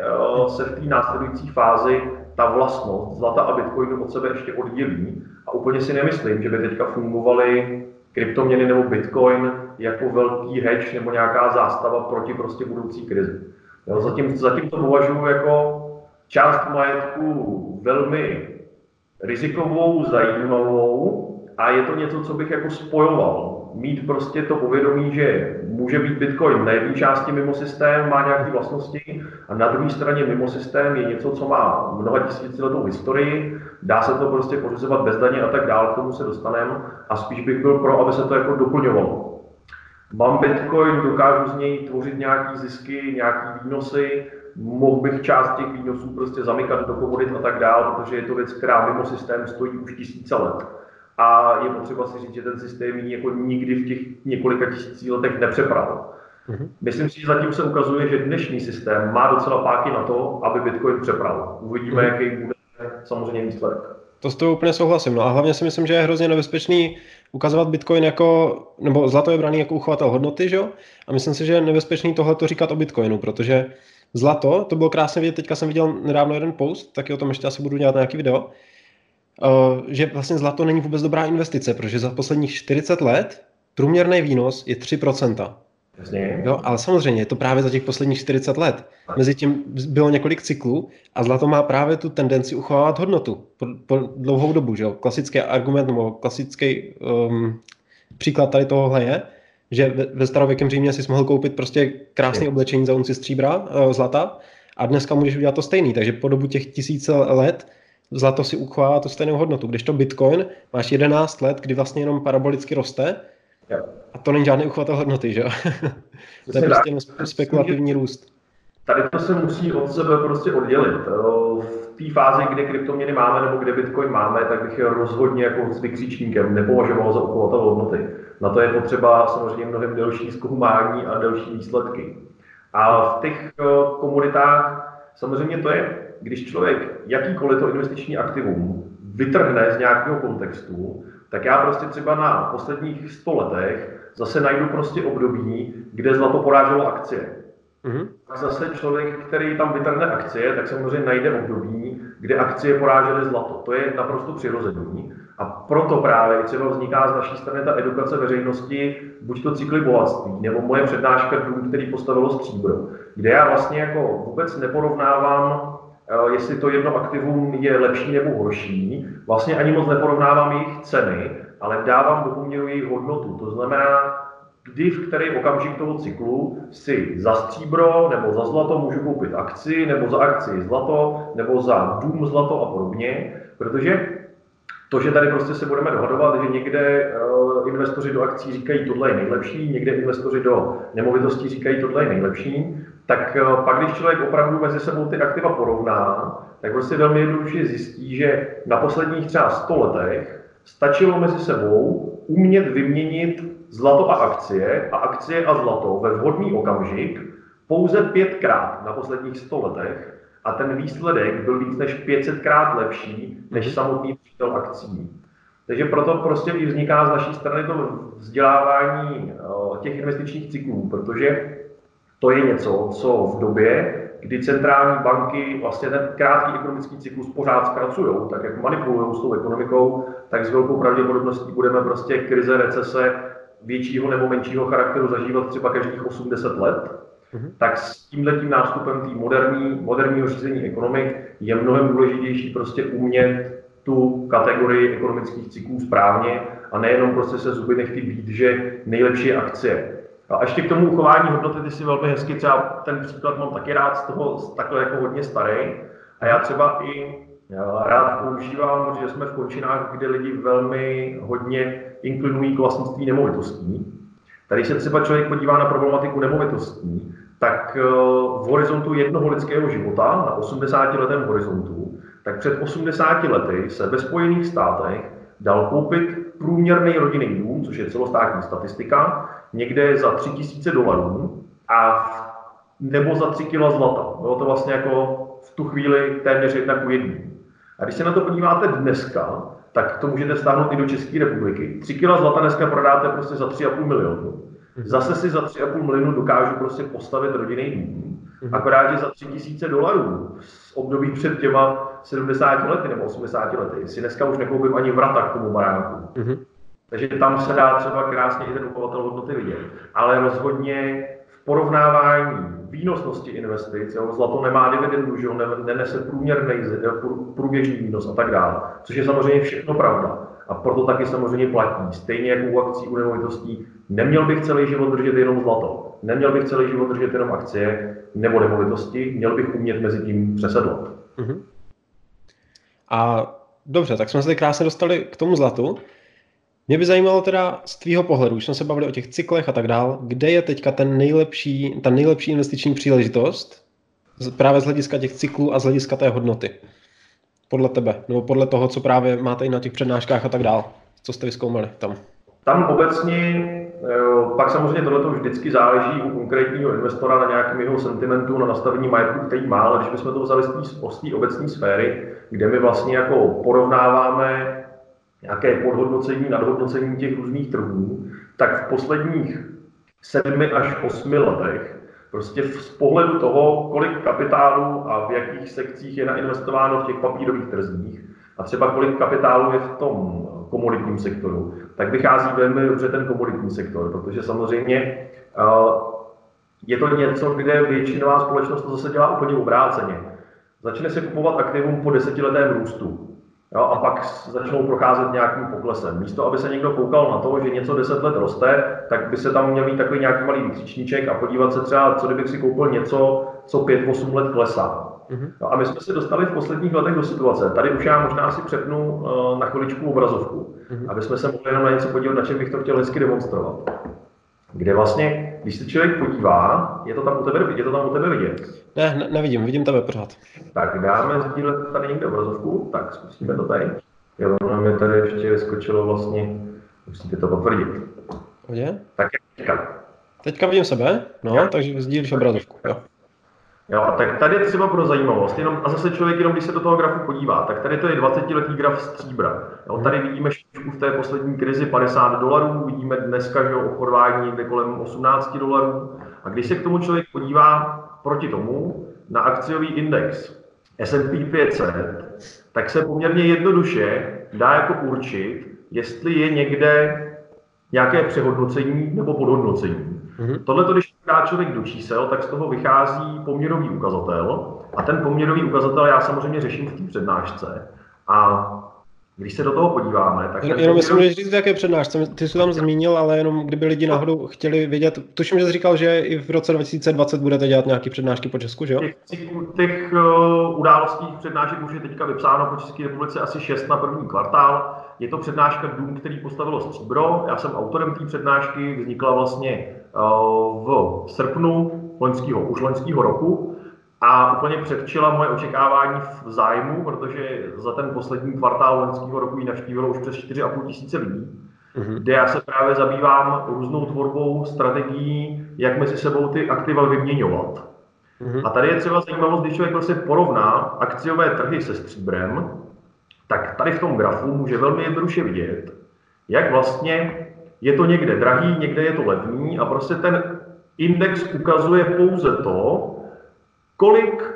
se v té následující fázi ta vlastnost zlata a Bitcoinu od sebe ještě oddělí. A úplně si nemyslím, že by teďka fungovaly kryptoměny nebo Bitcoin jako velký hedge nebo nějaká zástava proti prostě budoucí krizi. Jo, zatím, zatím to považuji jako část majetku velmi rizikovou, zajímavou a je to něco, co bych jako spojoval. Mít prostě to povědomí, že může být Bitcoin na jedné části mimo systém, má nějaké vlastnosti a na druhé straně mimo systém je něco, co má mnoha tisíciletou historii, dá se to prostě pořizovat bez daně a tak dále, k tomu se dostaneme a spíš bych byl pro, aby se to jako doplňovalo. Mám Bitcoin, dokážu z něj tvořit nějaké zisky, nějaké výnosy, mohl bych část těch výnosů prostě zamykat do komodit a tak dále, protože je to věc, která mimo systém stojí už tisíce let. A je potřeba si říct, že ten systém ji jako nikdy v těch několika tisících letech nepřepravil. Mm-hmm. Myslím si, že zatím se ukazuje, že dnešní systém má docela páky na to, aby Bitcoin přepravil. Uvidíme, mm-hmm, jaký bude samozřejmě výsledek. To s tou úplně souhlasím. No a hlavně si myslím, že je hrozně nebezpečný ukazovat Bitcoin jako, nebo zlato je braný jako uchovatel hodnoty, že jo? A myslím si, že je nebezpečný tohleto říkat o Bitcoinu, protože zlato, to bylo krásně vidět, teďka jsem viděl nedávno jeden post, taky o tom ještě asi budu dělat nějaký video, že vlastně zlato není vůbec dobrá investice, protože za posledních čtyřicet let průměrný výnos je tři procenta. Jo, ale samozřejmě je to právě za těch posledních čtyřicet let. Mezitím bylo několik cyklů a zlato má právě tu tendenci uchovávat hodnotu po, po dlouhou dobu. Že jo? Klasický argument nebo klasický um, příklad tady tohohle je, že ve, ve starověkém Římě si mohl koupit prostě krásné oblečení za unci stříbra, uh, zlata a dneska můžeš udělat to stejný. Takže po dobu těch tisíce let zlato si uchovává tu stejnou hodnotu. Když to Bitcoin máš jedenáct let, kdy vlastně jenom parabolicky roste, jo. A to není žádný uchvat hodnoty, že jo? To je prostě spekulativní růst. Tady to se musí od sebe prostě oddělit. V té fázi, kde kryptoměny máme nebo kde Bitcoin máme, tak bych je rozhodně jako s vykřičníkem nepovažoval za uchvatové hodnoty. Na to je potřeba samozřejmě mnohem delší zkoumání a delší výsledky. A v těch komoditách samozřejmě to je, když člověk jakýkoliv to investiční aktivum vytrhne z nějakého kontextu, tak já prostě třeba na posledních sto letech zase najdu prostě období, kde zlato poráželo akcie. Mm-hmm. Tak zase člověk, který tam vytrhne akcie, tak samozřejmě najde období, kde akcie porážely zlato. To je naprosto přirozený. A proto právě třeba vzniká z naší strany ta edukace veřejnosti, buď to cykly bohatství, nebo moje přednáška Dům, který postavilo stříbro, kde já vlastně jako vůbec neporovnávám, jestli to jedno aktivum je lepší nebo horší, vlastně ani moc neporovnávám jejich ceny, ale dávám do poměru jejich hodnotu. To znamená, kdy v který okamžik toho cyklu si za stříbro nebo za zlato můžu koupit akci, nebo za akci zlato, nebo za dům zlato a podobně, protože to, že tady prostě se budeme dohadovat, že někde uh, investoři do akcí říkají tohle je nejlepší, někde investoři do nemovitostí říkají tohle je nejlepší, tak uh, pak, když člověk opravdu mezi sebou ty aktiva porovná, tak prostě velmi jednoduše zjistí, že na posledních třeba sto letech stačilo mezi sebou umět vyměnit zlato a akcie a akcie a zlato ve vhodný okamžik pouze pětkrát na posledních sto letech a ten výsledek byl víc než pětsetkrát lepší než samotný přítel akcí. Takže proto prostě i vzniká z naší strany to vzdělávání těch investičních cyklů, protože to je něco, co v době, kdy centrální banky vlastně ten krátký ekonomický cyklus pořád zkracují, tak jak manipulují s tou ekonomikou, tak s velkou pravděpodobností budeme prostě krize, recese většího nebo menšího charakteru zažívat třeba každých osm deset let, mm-hmm. tak s tímhletím nástupem tý moderní, moderního řízení ekonomik je mnohem důležitější prostě umět tu kategorii ekonomických cyklů správně a nejenom prostě se zuby nechty být, že nejlepší je akcie. A ještě k tomu uchování hodnoty, ty si velmi hezky, třeba ten příklad mám taky rád z toho takhle jako hodně starý a já třeba i rád používám, že jsme v končinách, kde lidi velmi hodně inklinují k vlastnictví nemovitostí. Tady se třeba člověk podívá na problematiku nemovitostí, tak v horizontu jednoho lidského života, na osmdesátiletém horizontu, tak před osmdesáti lety se ve Spojených státech dal koupit průměrný rodinný dům, což je celostátní statistika, někde za tři tisíce dolarů a nebo za tři kila zlata. Bylo to vlastně jako v tu chvíli téměř jedna ku jedný. A když se na to podíváte dneska, tak to můžete stáhnout i do České republiky. tři kila zlata dneska prodáte prostě za tři a půl milionu. Zase si za tři a půl milionu dokážu prostě postavit rodinný dům. Akorát, že za tři tisíce dolarů z období před těma sedmdesáti lety nebo osmdesáti lety si dneska už nekoupím ani vrata k tomu baráku. Mm-hmm. Takže tam se dá třeba krásně i ten uchovatel hodnoty vidět. Ale rozhodně v porovnávání výnosnosti investic, jo, zlato nemá dividendu, že nenese průměrný, průběžný výnos a tak dále, což je samozřejmě všechno pravda. A proto taky samozřejmě platí. Stejně jako u akcí, u nemovitostí, neměl bych celý život držet jenom zlato, neměl bych celý život držet jenom akcie nebo nemovitosti, měl bych umět mezi tím přesedlat. Uh-huh. A dobře, tak jsme se krásně dostali k tomu zlatu. Mě by zajímalo teda z tvýho pohledu, už jsme se bavili o těch cyklech a tak dál, kde je teďka ten nejlepší, ta nejlepší investiční příležitost právě z hlediska těch cyklů a z hlediska té hodnoty? Podle tebe, nebo podle toho, co právě máte i na těch přednáškách a tak dál, co jste vyzkoumali tam? Tam obecně, pak samozřejmě tohleto vždycky záleží u konkrétního investora na nějakém jeho sentimentu, na nastavení majetku, který má, ale když bychom to vzali z té obecní sféry, kde my vlastně jako porovnáváme nějaké podhodnocení, nadhodnocení těch různých trhů, tak v posledních sedmi až osmi letech prostě z pohledu toho, kolik kapitálu a v jakých sekcích je nainvestováno v těch papírových trzích a třeba kolik kapitálu je v tom komoditním sektoru, tak vychází velmi dobře ten komoditní sektor, protože samozřejmě je to něco, kde většinová společnost to zase dělá úplně obráceně. Začne se kupovat aktivum po desetiletém růstu. Jo, a pak začnou procházet nějakým poklesem. Místo, aby se někdo koukal na to, že něco deset let roste, tak by se tam měl mít takový nějaký malý vykřičníček a podívat se třeba, co kdybych si koupil něco, co pět, osm let klesá. Mm-hmm. No a my jsme se dostali v posledních letech do situace. Tady už já možná si přepnu uh, na chviličku obrazovku, mm-hmm. aby jsme se mohli jenom na něco podívat, na čem bych to chtěl hezky demonstrovat. kde vlastně, když se člověk podívá, je to tam u tebe, je to tam u tebe vidět? Ne, nevidím, vidím tebe pořád. Tak dáme sdílet tady někde obrazovku, tak zkusíme to tady. Jo, ono mě tady ještě vyskočilo vlastně, musíte to potvrdit. Kde? Tak teďka. Teďka vidím sebe, no, já. Takže sdílíš obrazovku, jo. Jo, a tak tady je třeba pro zajímavost, jenom, a zase člověk jenom, když se do toho grafu podívá, tak tady to je dvacetiletý graf stříbra. Jo, tady vidíme špičku v té poslední krizi padesát dolarů, vidíme dneska, že o porvání někde kolem osmnáct dolarů. A když se k tomu člověk podívá proti tomu na akciový index S and P pět set, tak se poměrně jednoduše dá jako určit, jestli je někde nějaké přehodnocení nebo podhodnocení. Mm-hmm. Tohle, když dá člověk do čísel, tak z toho vychází poměrový ukazatel. A ten poměrový ukazatel já samozřejmě řeším v té přednášce. A když se do toho podíváme, tak... Jen, jenom jestli můžeš říct, jaké přednášce. Ty jsi tam zmínil, ale jenom kdyby lidi náhodou chtěli vědět... Tuším, že jsi říkal, že i v roce dva tisíce dvacet budete dělat nějaké přednášky po Česku, že jo? Těch, těch uh, událostí přednášek už je teďka vypsáno po České republice asi šest na první kvartál. Je to přednáška Dům, který postavilo stříbro. Já jsem autorem té přednášky, vznikla vlastně v srpnu loňského, už loňského roku a úplně předčila moje očekávání v zájmu, protože za ten poslední kvartál loňského roku ji navštívilo už přes čtyři a půl tisíce lidí, mm-hmm. kde já se právě zabývám různou tvorbou strategií, jak mezi sebou ty aktiva vyměňovat. Mm-hmm. A tady je třeba zajímavost, když člověk vlastně porovná akciové trhy se stříbrem, tak tady v tom grafu může velmi jednoduše vidět, jak vlastně je to někde drahý, někde je to levný a prostě ten index ukazuje pouze to, kolik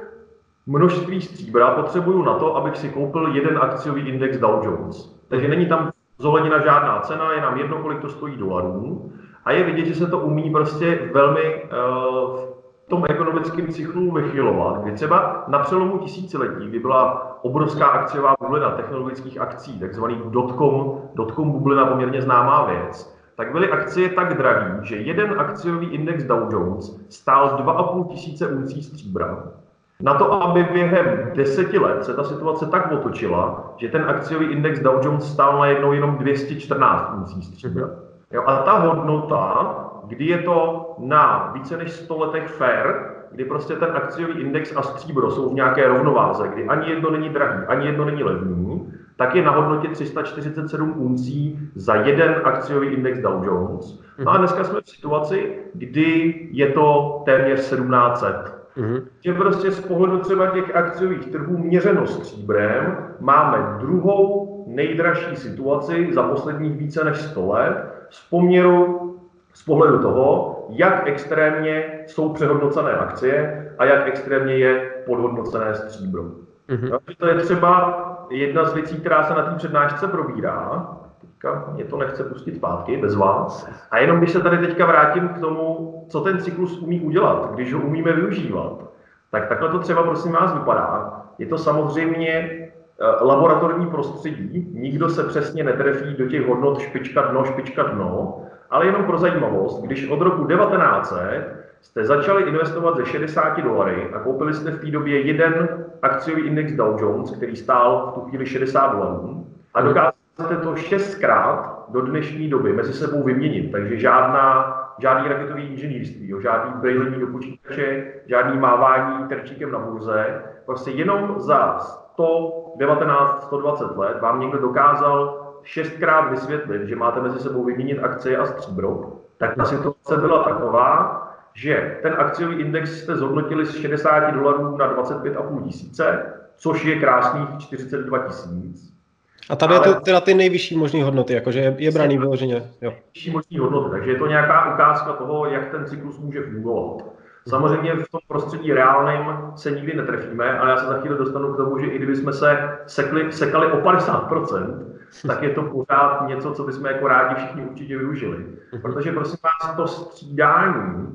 množství stříbra potřebuju na to, abych si koupil jeden akciový index Dow Jones. Takže není tam zohledněna žádná cena, je nám jedno, kolik to stojí dolarů a je vidět, že se to umí prostě velmi uh, v tom ekonomickém cyklu vychylovat, kdy třeba na přelomu tisíciletí, kdy byla obrovská akciová bublina technologických akcí, takzvaný dotcom, dotcom bublina, poměrně známá věc, tak byly akcie tak drahý, že jeden akciový index Dow Jones stál dva a půl tisíce uncí stříbra. Na to, aby během deseti let se ta situace tak otočila, že ten akciový index Dow Jones stál najednou jenom dvě stě čtrnáct uncí stříbra. Jo, a ta hodnota, kdy je to na více než sto letech fair, kdy prostě ten akciový index a stříbro jsou v nějaké rovnováze, kdy ani jedno není drahý, ani jedno není levný, tak je na hodnotě tři sta čtyřicet sedm uncí za jeden akciový index Dow Jones. No a dneska jsme v situaci, kdy je to téměř sedmnáct set. Mm-hmm. Že prostě z pohledu třeba těch akciových trhů měřeno stříbrem máme druhou nejdražší situaci za posledních více než sto let z poměru z pohledu toho, jak extrémně jsou přehodnocené akcie a jak extrémně je podhodnocené stříbro. Mm-hmm. No, to je třeba jedna z věcí, která se na té přednášce probírá. Teďka mě to nechce pustit zpátky, bez vás. A jenom když se tady teďka vrátím k tomu, co ten cyklus umí udělat, když ho umíme využívat, tak takhle to třeba, prosím vás, vypadá. Je to samozřejmě laboratorní prostředí, nikdo se přesně netrefí do těch hodnot špička dno, špička dno, ale jenom pro zajímavost, když od roku devatenáct set jste začali investovat ze šedesáti dolary a koupili jste v té době jeden akciový index Dow Jones, který stál v tu chvíli šedesát dolarů a dokážete to šestkrát do dnešní doby mezi sebou vyměnit, takže žádná, žádný raketový inženýrství, jo, žádný brýlení do počítače, žádný mávání terčíkem na burze, prostě jenom za sto devatenáct, sto dvacet let vám někdo dokázal šestkrát vysvětlit, že máte mezi sebou vyměnit akcie a stříbro, tak ta situace byla taková, že ten akciový index jste zhodnotili z šedesáti dolarů na dvacet pět a půl tisíce, což je krásných čtyřicet dva tisíc. A tady ale... je to teda ty nejvyšší možný hodnoty, jakože je, je braný vyloženě. Nejvyšší možný hodnoty, takže je to nějaká ukázka toho, jak ten cyklus může fungovat. Samozřejmě v tom prostředí reálném se nikdy netrefíme, ale já se za chvíli dostanu k tomu, že i kdybychom se sekli, sekali o padesát procent, tak je to pořád něco, co bychom jako rádi všichni určitě využili. Protože prosím vás, to střídání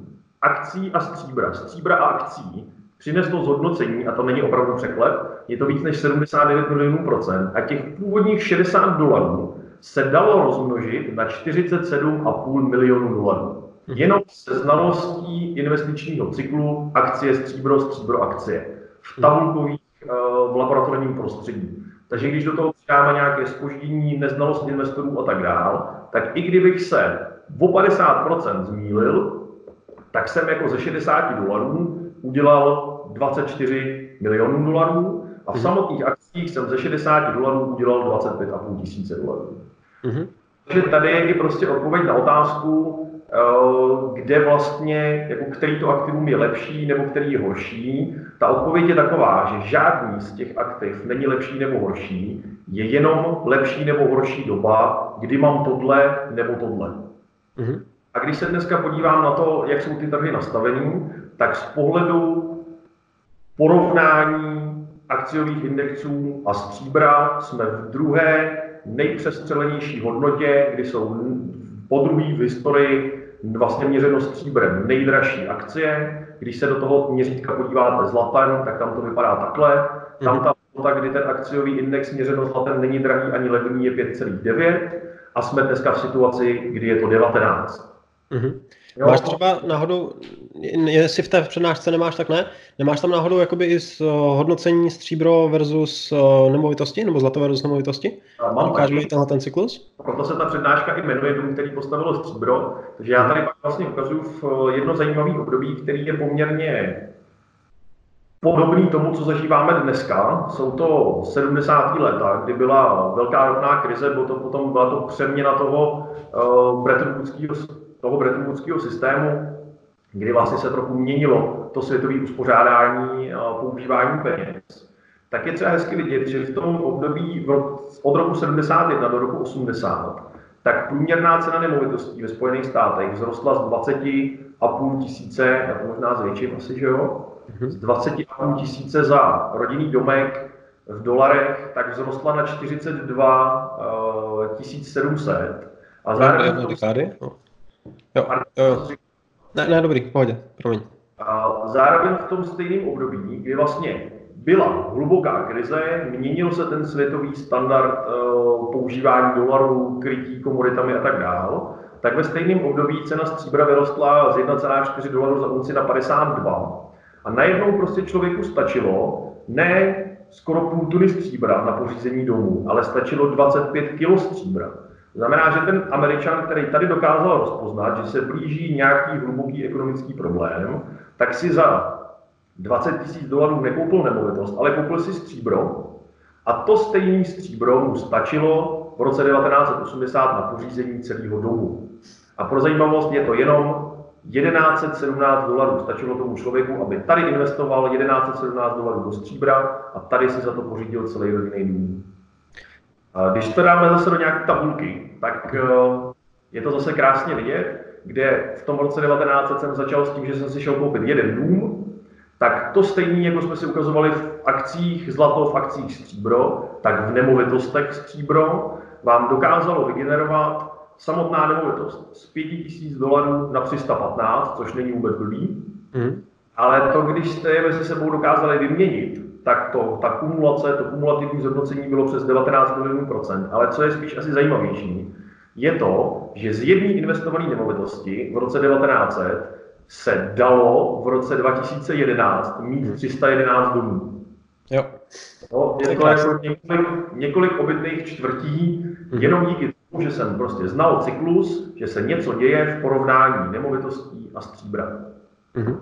akcí a stříbra, stříbra a akcí, přineslo zhodnocení, a to není opravdu překlep, je to víc než sedmdesát devět milionů procent a těch původních šedesát dolarů se dalo rozmnožit na čtyřicet sedm a půl milionu dolarů. Jenom se znalostí investičního cyklu akcie, stříbro, stříbro, akcie v tabulkových, v laboratorním prostředí. Takže když do toho přidáme nějaké zpoždění, neznalost investorů a tak dál, tak i kdybych se o padesát procent zmýlil, tak jsem jako ze šedesát dolarů udělal dvacet čtyři milionů dolarů a v mm. samotných akcích jsem ze šedesát dolarů udělal dvacet pět a půl tisíce dolarů. Mm. Takže tady je i prostě odpověď na otázku, kde vlastně, jako který to aktivum je lepší nebo který je horší. Ta odpověď je taková, že žádný z těch aktiv není lepší nebo horší, je jenom lepší nebo horší doba, kdy mám tohle nebo tohle. Mm. A když se dneska podívám na to, jak jsou ty trhy nastavený, tak z pohledu porovnání akciových indexů a stříbra jsme v druhé nejpřestřelenější hodnotě, kdy jsou po druhý v historii vlastně měřeno stříbrem nejdražší akcie. Když se do toho měřítka podíváte zlatem, tak tam to vypadá takhle. Tam ta hodnota, kdy ten akciový index měřeno zlatem není drahý ani levný, je pět celá devět a jsme dneska v situaci, kdy je to devatenáct. Mm-hmm. Jo, máš třeba náhodou, jestli v té přednášce nemáš, tak ne, nemáš tam náhodou jakoby i z hodnocení stříbro versus nemovitosti, nebo zlato versus nemovitosti? Ukážeme i tenhle ten cyklus? Proto se ta přednáška i jmenuje dům, který postavilo stříbro, takže já tady pak vlastně ukazuju v jedno zajímavé období, který je poměrně podobný tomu, co zažíváme dneska. Jsou to sedmdesátá léta, kdy byla velká ropná krize, potom byla to přeměna toho uh, Brettonwoodského toho Brettonwoodského systému, kdy vlastně se trochu měnilo to světové uspořádání a používání peněz, tak je třeba hezky vidět, že v tom období od roku sedmdesát jedna do roku osmdesát, tak průměrná cena nemovitostí ve Spojených státech vzrostla z dvacet a půl tisíce, já to možná zvětším asi, že jo, z dvacet a půl tisíce za rodinný domek v dolarech, tak vzrostla na čtyřicet dva tisíc sedm set. A zároveň Jo, jo. Ne, ne, dobrý, pohodě, promiň. A zároveň v tom stejném období, kdy vlastně byla hluboká krize, měnil se ten světový standard uh, používání dolarů, krytí komoditami a tak dál, tak ve stejném období cena stříbra vyrostla z jedna celá čtyři dolarů za unci na padesát dva. A najednou prostě člověku stačilo ne skoro půl tuny stříbra na pořízení domu, ale stačilo dvacet pět kilo stříbra. Znamená, že ten Američan, který tady dokázal rozpoznat, že se blíží nějaký hluboký ekonomický problém, tak si za dvacet tisíc dolarů nekoupil nemovitost, ale koupil si stříbro. A to stejné stříbro mu stačilo v roce devatenáct osmdesát na pořízení celého domu. A pro zajímavost je to jenom tisíc sto sedmnáct dolarů. Stačilo tomu člověku, aby tady investoval tisíc sto sedmnáct dolarů do stříbra a tady si za to pořídil celý rodinný dům. Když to dáme zase do nějaké tabulky, tak je to zase krásně vidět, kde v tom roce devatenáct set jsem začal s tím, že jsem si šel koupit jeden dům, tak to stejný, jako jsme si ukazovali v akcích zlato, v akcích stříbro, tak v nemovitostech stříbro vám dokázalo vygenerovat samotná nemovitost z pět tisíc dolarů na tři sta patnáct, což není vůbec blbý, mm. ale to, když jste je mezi sebou dokázali vyměnit, tak to, ta kumulace, to kumulativní zhodnocení bylo přes devatenáct milionů procent. Ale co je spíš asi zajímavější, je to, že z jedné investované nemovitosti v roce devatenáct set se dalo v roce dva tisíce jedenáct mít tři sta jedenáct domů. Jo. No, je to jako několik, několik obytných čtvrtí, mm-hmm. jenom díky tomu, že jsem prostě znal cyklus, že se něco děje v porovnání nemovitostí a stříbra. Mm-hmm.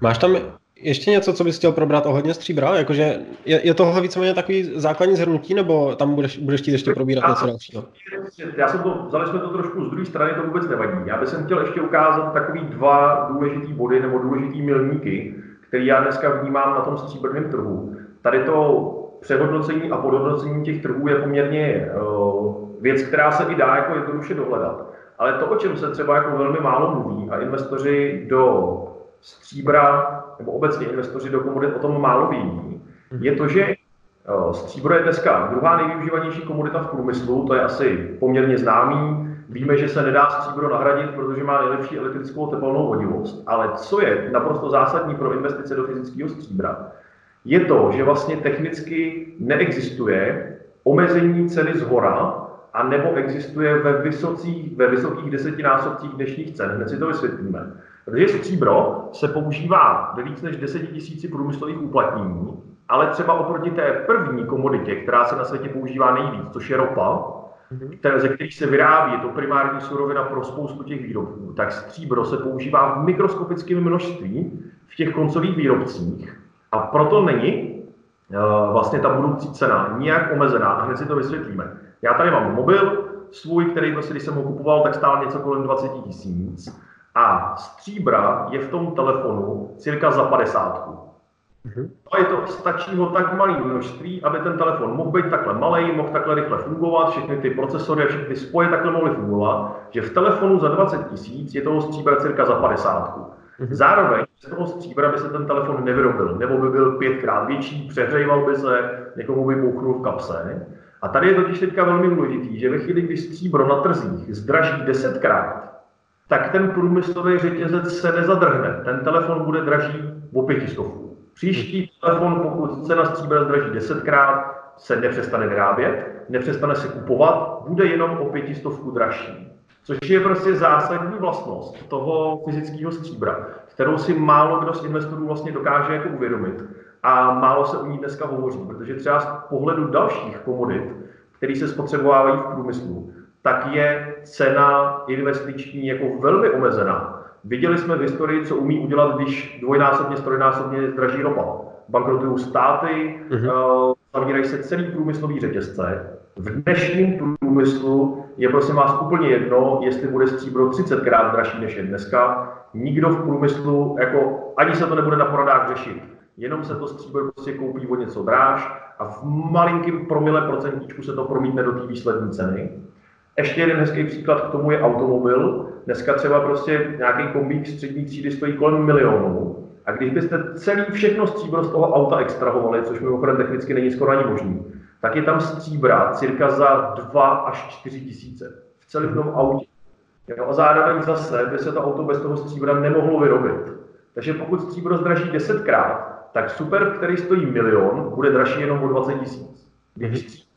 Máš tam ještě něco, co bys chtěl probrat ohledně stříbra? Jakože je, je tohle víceméně takový základní zhrnutí, nebo tam budeš, budeš chtít ještě probírat něco dalšího? Já jsem to, vzali jsme to trošku z druhé strany, to vůbec nevadí. Já bych jsem chtěl ještě ukázat takový dva důležitý body nebo důležitý milníky, který já dneska vnímám na tom stříbrném trhu. Tady to přehodnocení a podhodnocení těch trhů je poměrně uh, věc, která se i dá jako jednoduše dohledat. Ale to, o čem se třeba jako velmi málo mluví a investoři do stříbra, nebo obecně investoři do komodit o tom málo ví, je to, že stříbro je dneska druhá nejvyužívanější komodita v průmyslu, to je asi poměrně známý. Víme, že se nedá stříbro nahradit, protože má nejlepší elektrickou tepelnou vodivost, ale co je naprosto zásadní pro investice do fyzického stříbra, je to, že vlastně technicky neexistuje omezení ceny zhora, a nebo existuje ve, vysocích, ve vysokých desetinásobcích dnešních cen. Hned si to vysvětlíme. Protože stříbro se používá ve víc než deset tisíc průmyslových uplatnění, ale třeba oproti té první komoditě, která se na světě používá nejvíc, což je ropa, ze kterých se vyrábí, je to primární surovina pro spoustu těch výrobků, tak stříbro se používá v mikroskopickém množství v těch koncových výrobcích a proto není uh, vlastně ta budoucí cena nijak omezená a hned si to vysvětlíme. Já tady mám mobil svůj, který prostě, když jsem ho kupoval, tak stál něco kolem dvacet tisíc a stříbra je v tom telefonu cirka za padesátku. A je to, stačí ho tak malý množství, aby ten telefon mohl být takhle malej, mohl takhle rychle fungovat, všechny ty procesory a všechny spoje takhle mohly fungovat, že v telefonu za dvacet tisíc je toho stříbra cirka za padesátku. Zároveň z toho stříbra by se ten telefon nevyrobil, nebo by byl pětkrát větší, přehřejval by se, někomu by bouchnul v kapse. A tady je totiž teďka velmi důležitý, že ve chvíli, když stříbro na trzích zdraží desetkrát, tak ten průmyslový řetězec se nezadrhne, ten telefon bude dražší o pětistovku. Příští telefon, pokud cena stříbra zdraží desetkrát, se nepřestane vyrábět, nepřestane se kupovat, bude jenom o pětistovku dražší. Což je prostě zásadní vlastnost toho fyzického stříbra, kterou si málo kdo z investorů vlastně dokáže jako uvědomit. A málo se o ní dneska hovoří, protože třeba z pohledu dalších komodit, které se spotřebovávají v průmyslu, tak je cena investiční jako velmi omezená. Viděli jsme v historii, co umí udělat, když dvojnásobně, strojnásobně zdraží ropa. Bankrotují státy, mm-hmm. zavírají se celý průmyslový řetězce. V dnešním průmyslu je prosím vás úplně jedno, jestli bude stříbro třicetkrát dražší než je dneska. Nikdo v průmyslu, jako, ani se to nebude na poradách řešit. Jenom se to stříbro prostě koupí o něco dráž a v malinkým promile procentíčku se to promítne do té výslední ceny. Ještě jeden hezký příklad k tomu je automobil. Dneska třeba prostě nějaký kombík střední třídy stojí kolem milionů. A když byste celý všechno stříbro z toho auta extrahovali, což mimochodem technicky není skoro ani možný, tak je tam stříbra cirka za dva až čtyři tisíce v celém tom autě. A zároveň zase by se to auto bez toho stříbra nemohlo vyrobit. Takže pokud stříbro zdraží desetkrát, tak super, který stojí milion, bude dražší jenom o dvacet tisíc.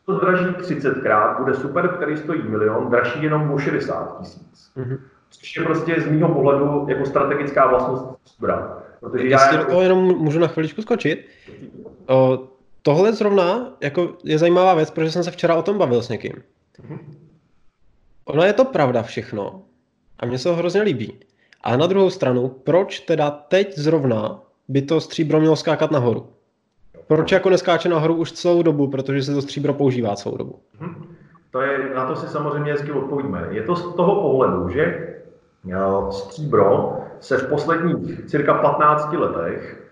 To zdraží třicetkrát, bude super, který stojí milion, dražší jenom o šedesát tisíc. Mm-hmm. Což je prostě z mýho pohledu jako strategická vlastnost stříbra. Protože já do toho jenom můžu na chviličku skočit. O, tohle zrovna jako je zajímavá věc, protože jsem se včera o tom bavil s někým. Mm-hmm. Ono je to pravda všechno a mně se ho hrozně líbí. A na druhou stranu, proč teda teď zrovna by to stříbro mělo skákat nahoru? Proč jako neskáče nahoru už celou dobu, protože se to stříbro používá celou dobu? To je, na to si samozřejmě hezky odpovíme. Je to z toho pohledu, že stříbro se v posledních cirka patnácti letech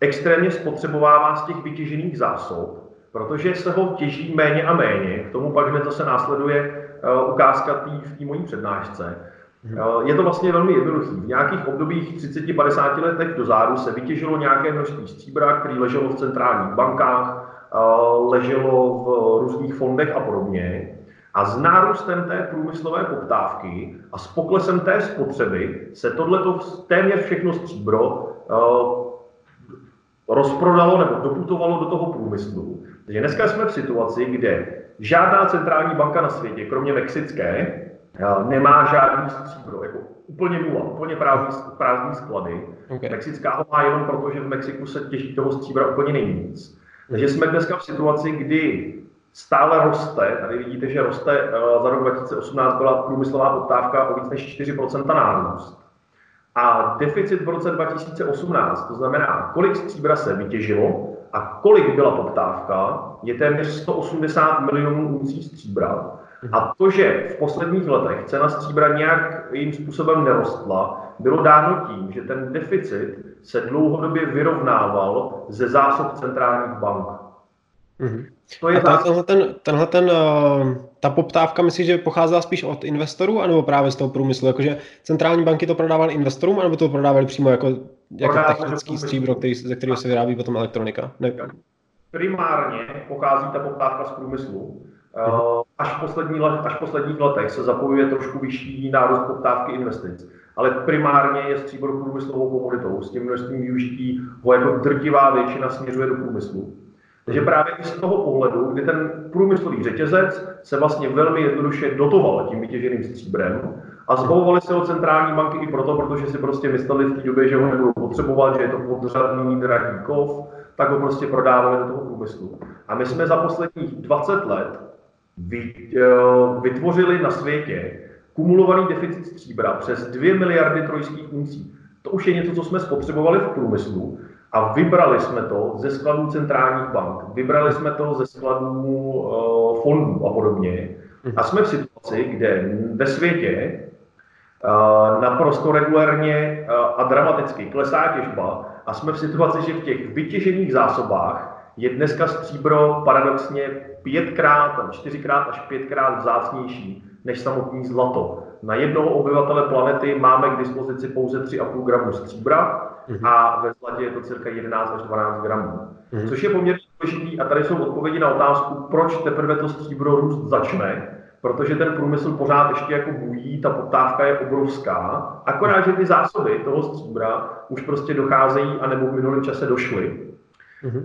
extrémně spotřebovává z těch vytěžených zásob, protože se ho těží méně a méně. K tomu pak, kde to se následuje ukázka tý, v té mojí přednášce. Je to vlastně velmi jednoduchý. V nějakých obdobích třicet až padesát letech dozadu se vytěžilo nějaké množství stříbra, které leželo v centrálních bankách, leželo v různých fondech a podobně. A s nárůstem té průmyslové poptávky a s poklesem té spotřeby se tohleto téměř všechno stříbro rozprodalo nebo doputovalo do toho průmyslu. Takže dneska jsme v situaci, kde žádná centrální banka na světě, kromě mexické, nemá žádný stříbro, jako úplně nula, úplně prázdný, prázdný sklady. Okay. Mexická ho má jenom proto, že v Mexiku se těží toho stříbra úplně nejvíc. Takže jsme dneska v situaci, kdy stále roste, tady vidíte, že roste, za rok dva tisíce osmnáct byla průmyslová poptávka o víc než čtyři procenta nárůst. A deficit v roce dva tisíce osmnáct, to znamená, kolik stříbra se vytěžilo a kolik byla poptávka, je téměř sto osmdesát milionů uncí stříbra. A to, že v posledních letech cena stříbra nějak jejím způsobem nerostla, bylo dáno tím, že ten deficit se dlouhodobě vyrovnával ze zásob centrálních bank. Mm-hmm. To je a tenhle ten, tenhle ten, ta poptávka, myslíš, že pocházela spíš od investorů, anebo právě z toho průmyslu? Jakože centrální banky to prodávaly investorům, anebo to prodávaly přímo jako, jako technický stříbro, který, ze kterého se vyrábí potom elektronika? Ne. Primárně pochází ta poptávka z průmyslu. Až v, poslední let, až v posledních letech se zapojuje trošku vyšší nárůst poptávky investic, ale primárně je stříbro průmyslovou komoditou. S tím množstvím využití ho jako drtivá většina směřuje do průmyslu. Takže právě i z toho pohledu, kdy ten průmyslový řetězec se vlastně velmi jednoduše dotoval tím vytěženým stříbrem a zbavovaly se ho centrální banky i proto, protože si prostě mysleli v té době, že ho nebudou potřebovat, že je to podřadný drahý kov, tak ho prostě prodávali do toho průmyslu. A my jsme za posledních dvacet let vytvořili na světě kumulovaný deficit stříbra přes dvě miliardy trojských uncí. To už je něco, co jsme spotřebovali v průmyslu a vybrali jsme to ze skladů centrálních bank, vybrali jsme to ze skladů uh, fondů a podobně. A jsme v situaci, kde ve světě uh, naprosto regulérně uh, a dramaticky klesá těžba a jsme v situaci, že v těch vytěžených zásobách je dneska stříbro paradoxně pětkrát, čtyřikrát až pětkrát vzácnější než samotný zlato. Na jednoho obyvatele planety máme k dispozici pouze tři a půl gramu stříbra a ve zlatě je to cirka jedenáct až dvanáct gramů. Což je poměrně důležitý a tady jsou odpovědi na otázku, proč teprve to stříbro růst začne, protože ten průmysl pořád ještě jako bují, ta poptávka je obrovská, akorát, že ty zásoby toho stříbra už prostě docházejí anebo v minulém čase došly.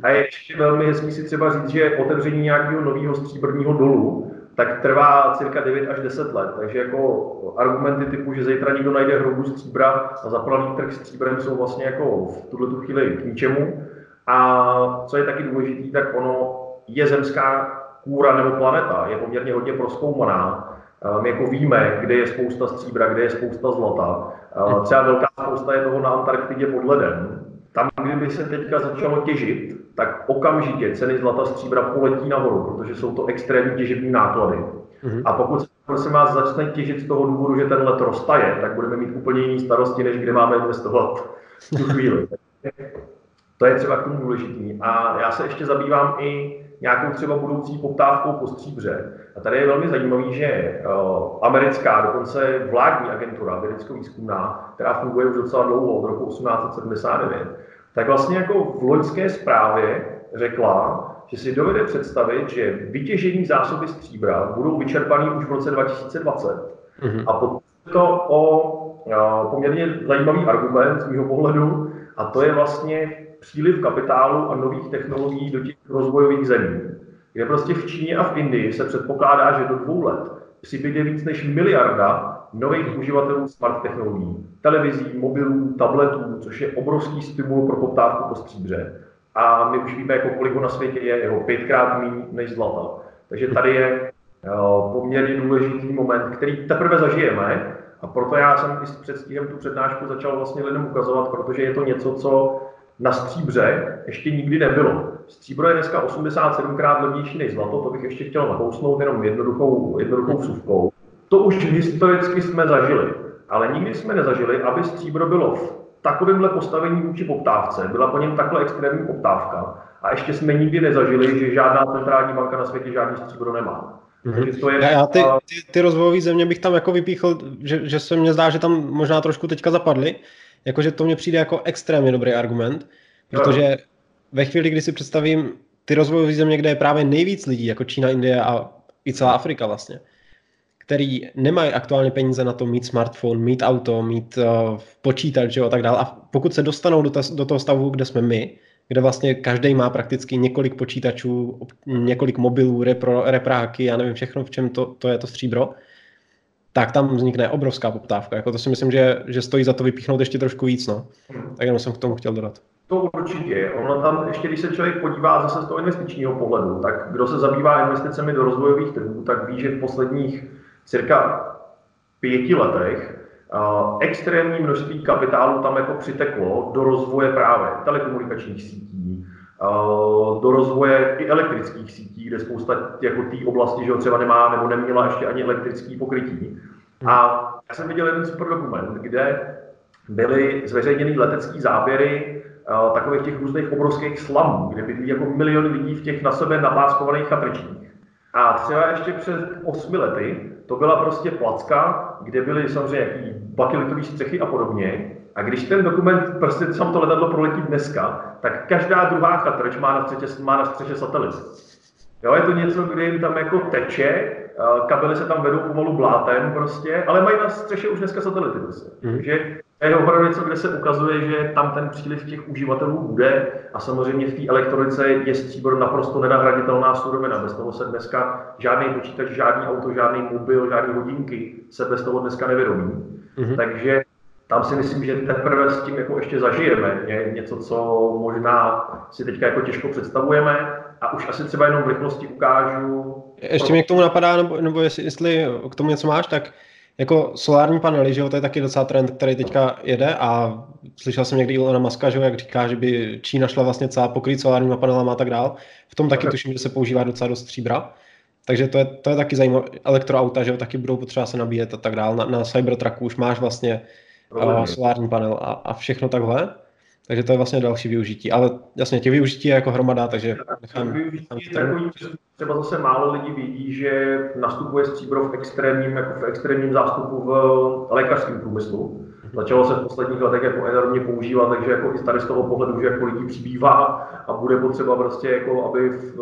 A je ještě velmi hezký si třeba říct, že otevření nějakého nového stříbrního dolu tak trvá cirka devět až deset let. Takže jako argumenty typu, že zítra někdo najde hrubu stříbra a zaplaný trh stříbrem jsou vlastně jako v tuto chvíli k ničemu. A co je taky důležitý, tak ono je zemská kůra nebo planeta, je poměrně hodně prozkoumaná. My jako víme, kde je spousta stříbra, kde je spousta zlata. Třeba velká spousta je toho na Antarktidě pod ledem. Tam, kdyby se teďka začalo těžit, tak okamžitě ceny zlata stříbra poletí nahoru, protože jsou to extrémní těžební náklady. Mm-hmm. A pokud se, prosím vás, začne těžit z toho důvodu, že ten led roztaje, tak budeme mít úplně jiné starosti, než kde máme investovat v tu chvíli. To je třeba k tomu důležitý. A já se ještě zabývám i nějakou třeba budoucí poptávkou po stříbře. A tady je velmi zajímavý, že uh, americká, dokonce vládní agentura, vědecko-výzkumná, která funguje už docela dlouho, od roku osmnáct set sedmdesát devět, tak vlastně jako v loňské zprávě řekla, že si dovede představit, že vytěžení zásoby stříbra budou vyčerpané už v roce dva tisíce dvacet. Mm-hmm. A potom to o uh, poměrně zajímavý argument z mýho pohledu, a to je vlastně příliv kapitálu a nových technologií do těch rozvojových zemí, kde prostě v Číně a v Indii se předpokládá, že do dvou let přibyde víc než miliarda nových uživatelů smart technologií, televizí, mobilů, tabletů, což je obrovský stimul pro poptávku po stříbře. A my už víme, jako kolik ho na světě je, jeho pětkrát méně než zlata. Takže tady je uh, poměrně důležitý moment, který teprve zažijeme, a proto já jsem i s předstihem tu přednášku začal vlastně lidem ukazovat, protože je to něco, co na stříbře ještě nikdy nebylo. Stříbro je dneska osmdesát sedmkrát levnější než zlato, to bych ještě chtěl nakousnout jenom jednoduchou, jednoduchou vsuvkou. To už historicky jsme zažili, ale nikdy jsme nezažili, aby stříbro bylo v takovémhle postavení vůči poptávce, byla po něm takhle extrémní poptávka a ještě jsme nikdy nezažili, že žádná centrální banka na světě žádný stříbro nemá. To je... Já ty, ty, ty rozvojové země bych tam jako vypíchl, že, že se mně zdá, že tam možná trošku teďka zapadly. Jakože to mně přijde jako extrémně dobrý argument, protože ve chvíli, kdy si představím ty rozvojové země, kde je právě nejvíc lidí, jako Čína, Indie a i celá Afrika vlastně, který nemají aktuálně peníze na to mít smartphone, mít auto, mít uh, počítač, že jo, a tak dále. A pokud se dostanou do, ta, do toho stavu, kde jsme my, kde vlastně každý má prakticky několik počítačů, několik mobilů, repro, repráky, já nevím všechno, v čem to, to je to stříbro, tak tam vznikne obrovská poptávka. Jako to si myslím, že, že stojí za to vypíchnout ještě trošku víc. No. Tak jenom jsem k tomu chtěl dodat. To určitě. Ono tam ještě, když se člověk podívá zase z toho investičního pohledu, tak kdo se zabývá investicemi do rozvojových trhů, tak ví, že v posledních cirka pěti letech uh, extrémní množství kapitálu tam jako přiteklo do rozvoje právě telekomunikačních sítí, uh, do rozvoje i elektrických sítí, kde spousta jako té oblasti, že ho třeba nemá nebo neměla ještě ani elektrické pokrytí. A já jsem viděl jeden super dokument, kde byly zveřejněny letecké záběry uh, takových těch různých obrovských slamů, kde bydlí jako miliony lidí v těch na sebe napáskovaných chatrčích. A třeba ještě před osmi lety to byla prostě placka, kde byly samozřejmě jaký bakelitové střechy a podobně. A když ten dokument, prostě sam to letadlo proletí dneska, tak každá druhá chatrč má na střeše, má na střeše satelit. Jo, je to něco, kde jim tam jako teče, kabely se tam vedou pomalu blátem prostě, ale mají na střeše už dneska satelity. Prostě. Mm. Takže je opravdu něco, kde se ukazuje, že tam ten příliv těch uživatelů bude a samozřejmě v té elektronice je stříbro naprosto nenahraditelná surovina. Bez toho se dneska žádný počítač, žádný auto, žádný mobil, žádné hodinky se bez toho dneska nevědomí. Mm. Takže tam si myslím, že teprve s tím jako ještě zažijeme. Je něco, co možná si teďka jako těžko představujeme. A už asi třeba jenom v rychlosti ukážu Ještě mě k tomu napadá, nebo, nebo jestli, jestli k tomu něco máš, tak jako solární panely, že jo, to je taky docela trend, který teďka jede, a slyšel jsem někdy Elona Muska, že jo, jak říká, že by Čína šla vlastně celá pokrýt solárníma panelama a tak dál. V tom taky tuším, že se používá docela dost stříbra. Takže to je, to je taky zajímavé. Elektroauta, že jo, taky budou potřeba se nabíjet a tak dál. Na, na Cybertrucku už máš vlastně uh, solární panel a, a všechno takhle. Takže to je vlastně další využití, ale jasně, těch využití je jako hromada, takže nechám... Využití takový, třeba zase málo lidí vidí, že nastupuje stříbro v extrémním, jako v extrémním zástupu v lékařském průmyslu. Začalo se v posledních letech jako enormně používat, takže jako i tady z toho pohledu, že jako lidí přibývá a bude potřeba prostě jako, aby v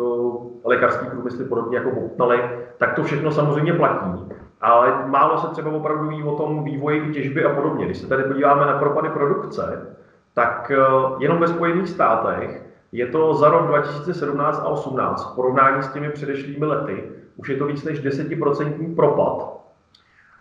lékařský průmysly podobně jako poptali, tak to všechno samozřejmě platí. Ale málo se třeba opravdu ví o tom vývoji těžby a podobně. Když se tady podíváme na propady produkce, tak jenom ve Spojených státech je to za rok dva tisíce sedmnáct a osmnáct v porovnání s těmi předešlými lety už je to víc než deset procent propad.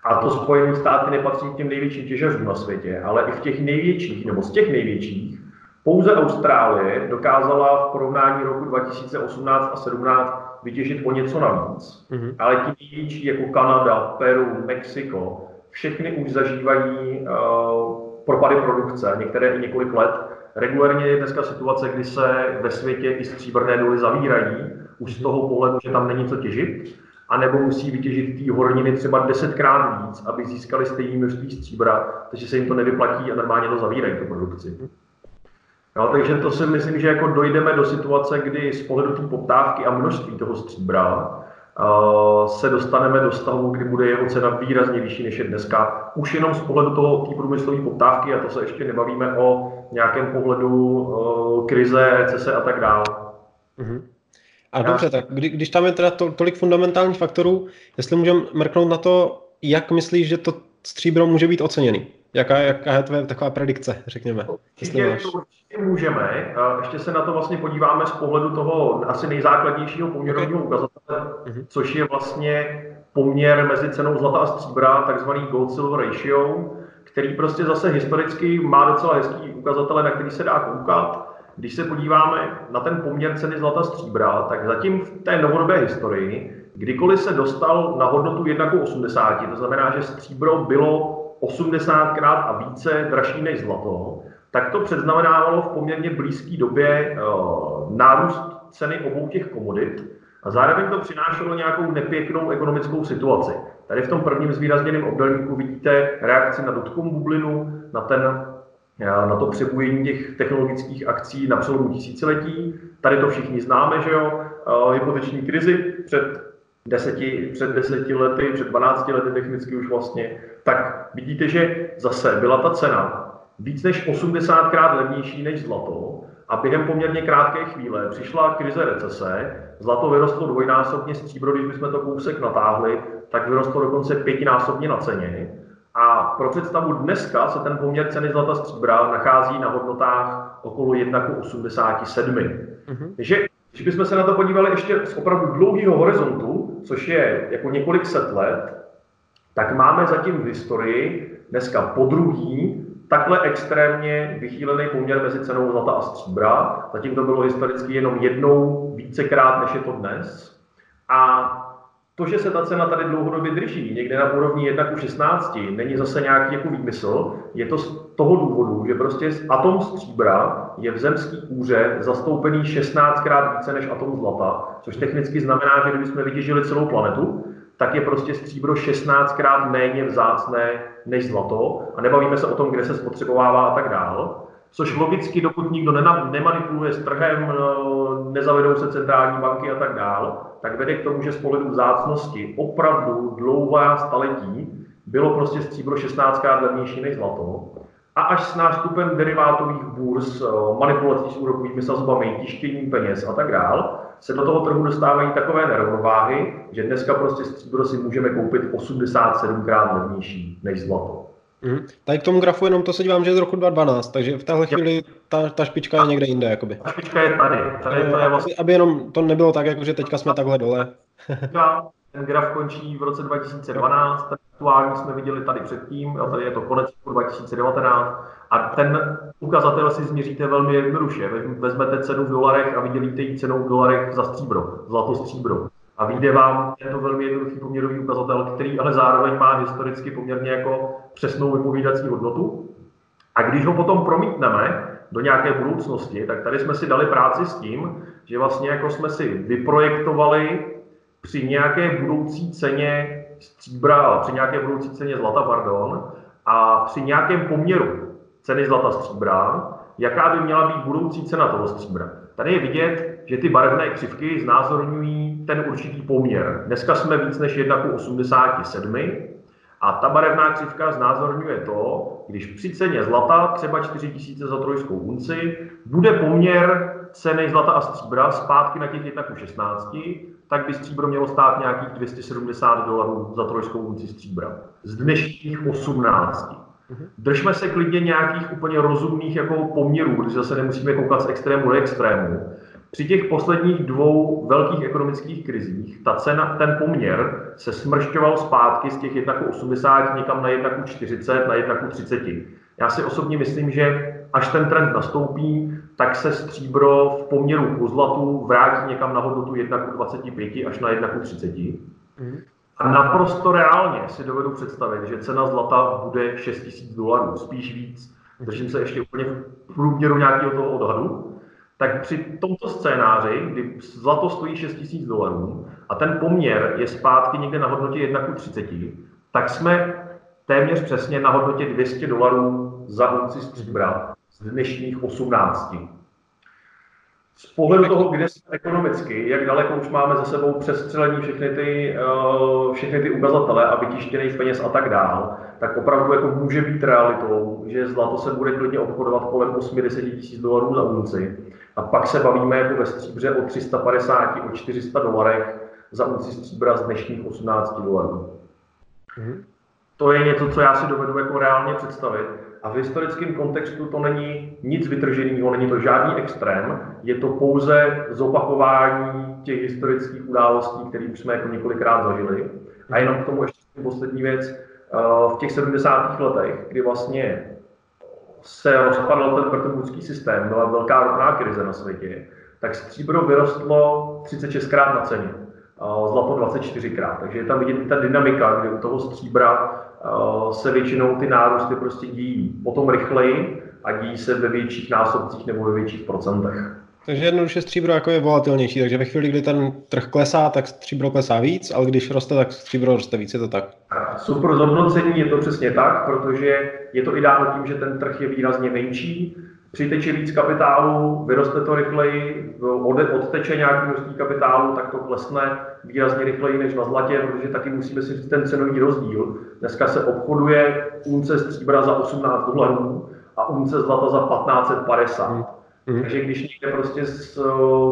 A to Spojené státy nepatří k těm největším těžařům na světě, ale i v těch největších, nebo z těch největších, pouze Austrálie dokázala v porovnání roku dva tisíce osmnáct a dva tisíce sedmnáct vytěžit o něco navíc. Mm-hmm. Ale ti největší jako Kanada, Peru, Mexiko, všechny už zažívají uh, propady produkce, některé i několik let. Regulérně je dneska situace, kdy se ve světě i stříbrné doly zavírají, už z toho pohledu, že tam není co těžit, anebo musí vytěžit té horniny třeba desetkrát víc, aby získali stejné množství stříbra, takže se jim to nevyplatí a normálně to zavírají, tu produkci. No, takže to si myslím, že jako dojdeme do situace, kdy z pohledu té poptávky a množství toho stříbra se dostaneme do stavu, kdy bude jeho cena výrazně vyšší, než je dneska. Už jenom z pohledu toho, té průmyslové poptávky, a to se ještě nebavíme o nějakém pohledu uh, krize, recese a tak dále. Uh-huh. A Já... dobře, tak kdy, když tam je teda to, tolik fundamentálních faktorů, jestli můžeme mrknout na to, jak myslíš, že to stříbro může být oceněný? Jaká, jaká je tvoje taková predikce, řekněme? Určitě, určitě můžeme. Ještě se na to vlastně podíváme z pohledu toho asi nejzákladnějšího poměrového ukazatele, okay. což je vlastně poměr mezi cenou zlata a stříbra, takzvaný gold-silver ratio, který prostě zase historicky má docela hezký ukazatele, na který se dá koukat. Když se podíváme na ten poměr ceny zlata a stříbra, tak zatím v té novodobé historii, kdykoliv se dostal na hodnotu jedna ku osmdesáti, to znamená, že stříbro bylo osmdesátkrát a více dražší než zlato, tak to předznamenávalo v poměrně blízké době uh, nárůst ceny obou těch komodit a zároveň to přinášelo nějakou nepěknou ekonomickou situaci. Tady v tom prvním zvýrazněném obdélníku vidíte reakci na dotcom bublinu, na, ten, uh, na to přebujení těch technologických akcí na přelomu tisíciletí. Tady to všichni známe, že jo, uh, hypoteční krizi před Deseti, před deseti lety, před dvanácti lety technicky už vlastně, tak vidíte, že zase byla ta cena víc než osmdesátkrát levnější než zlato a během poměrně krátké chvíle přišla krize recese, zlato vyrostlo dvojnásobně, stříbro, když bychom to kousek natáhli, tak vyrostlo dokonce pětinásobně na ceně a pro představu dneska se ten poměr ceny zlata stříbra nachází na hodnotách okolo jedna ku osmdesáti sedmi. Mm-hmm. Takže když bychom se na to podívali ještě z opravdu dlouhého horizontu, což je jako několik set let, tak máme zatím v historii dneska podruhý takhle extrémně vychýlený poměr mezi cenou zlata a stříbra. Zatím to bylo historicky jenom jednou vícekrát, než je to dnes. A to, že se ta cena tady dlouhodobě drží, někde na úrovni jedna ku šestnácti, není zase nějaký jako výmysl, je to z toho důvodu, že prostě atom stříbra je v zemský kůře zastoupený šestnáctkrát více než atom zlata, což technicky znamená, že kdybychom vytěžili celou planetu, tak je prostě stříbro šestnáctkrát méně vzácné než zlato a nebavíme se o tom, kde se spotřebovává a tak dál. Což logicky, dokud nikdo nemanipuluje s trhem, nezavedou se centrální banky a tak dál, tak vede k tomu, že z pohledu vzácnosti opravdu dlouhá staletí bylo prostě stříbro šestnáctkrát levnější než zlato. A až s nástupem derivátových burz, manipulací s úrokovými sazbami, tištění peněz a tak dál, se do toho trhu dostávají takové nerovnováhy, že dneska prostě stříbro si můžeme koupit osmdesát sedmkrát levnější než zlato. Mm. Tady k tomu grafu jenom to se dívám, že je z roku dvacet dvanáct, takže v téhle chvíli ta, ta špička je někde jinde. Jakoby. Ta špička je tady. tady, tady je vlastně... aby, aby jenom to nebylo tak, jako že teďka jsme takhle dole. Ten graf končí v roce dva tisíce dvanáct, aktuálně jsme viděli tady předtím, a tady je to konec roku dva tisíce devatenáct. A ten ukazatel si změříte velmi jednoduše. Vezmete cenu v dolarech a vydělíte ji cenou v dolarech za stříbro, zlato stříbro. A vyjde vám tento velmi jednoduchý poměrový ukazatel, který ale zároveň má historicky poměrně jako přesnou vypovídací hodnotu. A když ho potom promítneme do nějaké budoucnosti, tak tady jsme si dali práci s tím, že vlastně jako jsme si vyprojektovali při nějaké budoucí ceně stříbra, při nějaké budoucí ceně zlata, pardon, a při nějakém poměru ceny zlata stříbra, jaká by měla být budoucí cena toho stříbra. Tady je vidět, že ty barevné křivky znázorňují ten určitý poměr. Dneska jsme víc než jedna ku osmdesáti sedmi a ta barevná křivka znázorňuje to, když při ceně zlata, třeba čtyři tisíce za trojskou unci, bude poměr ceny zlata a stříbra zpátky na těch jedna ku šestnácti, tak by stříbro mělo stát nějakých dvě stě sedmdesát dolarů za trojskou unci stříbra. Z dnešních osmnácti. Držme se klidně nějakých úplně rozumných jako poměrů, protože zase nemusíme koukat z extrému do extrému. Při těch posledních dvou velkých ekonomických krizích ta cena, ten poměr se smršťoval zpátky z těch jedna ku osmdesáti někam na jedna ku čtyřiceti, na jedna ku třiceti. Já si osobně myslím, že až ten trend nastoupí, tak se stříbro v poměru k zlatu vrátí někam na hodnotu jedna ku dvaceti pěti až na jedna ku třiceti. Mm. A naprosto reálně si dovedu představit, že cena zlata bude šest tisíc dolarů, spíš víc. Držím se ještě úplně v průměru nějakého toho odhadu. Tak při tomto scénáři, kdy zlato stojí šest tisíc dolarů a ten poměr je zpátky někde na hodnotě jedna ku třiceti, tak jsme téměř přesně na hodnotě dvě stě dolarů za unci stříbra z dnešních osmnácti. Z pohledu toho, kde jsme ekonomicky, jak daleko už máme za sebou přestřelení všechny ty, všechny ty ukazatele a vytištěných peněz a tak dál, tak opravdu jako může být realitou, že zlato se bude klidně obchodovat kolem osmdesát tisíc dolarů za unci. A pak se bavíme jako ve stříbře o tři sta padesáti, o čtyři sta dolarech za unci stříbra z dnešních osmnácti dolarů. Mm-hmm. To je něco, co já si dovedu jako reálně představit. A v historickém kontextu to není nic vytrženého, není to žádný extrém, je to pouze zopakování těch historických událostí, které už jsme jako několikrát zažili. A jenom k tomu ještě poslední věc. V těch sedmdesátých letech, kdy vlastně se rozpadl ten Brettonwoodský systém, byla velká ropná krize na světě, tak stříbro vyrostlo třicet šestkrát na ceně, zlato dvacet čtyřikrát. Takže je tam vidět i ta dynamika, kdy u toho stříbra se většinou ty nárůsty prostě dějí potom rychleji a dějí se ve větších násobcích nebo ve větších procentech. Takže jednoduše stříbro jako je volatilnější, takže ve chvíli, kdy ten trh klesá, tak stříbro klesá víc, ale když roste, tak stříbro roste víc, je to tak? Super zhodnocení, je to přesně tak, protože je to i dáno tím, že ten trh je výrazně menší, přiteče víc kapitálu, vyroste to rychleji, odteče nějaký množství kapitálu, tak to klesne výrazně rychleji než na zlatě, protože taky musíme si říct ten cenový rozdíl. Dneska se obchoduje unce stříbra za osmnáct dolarů a unce zlata za patnáct set padesát. Mm. Takže když někde prostě z,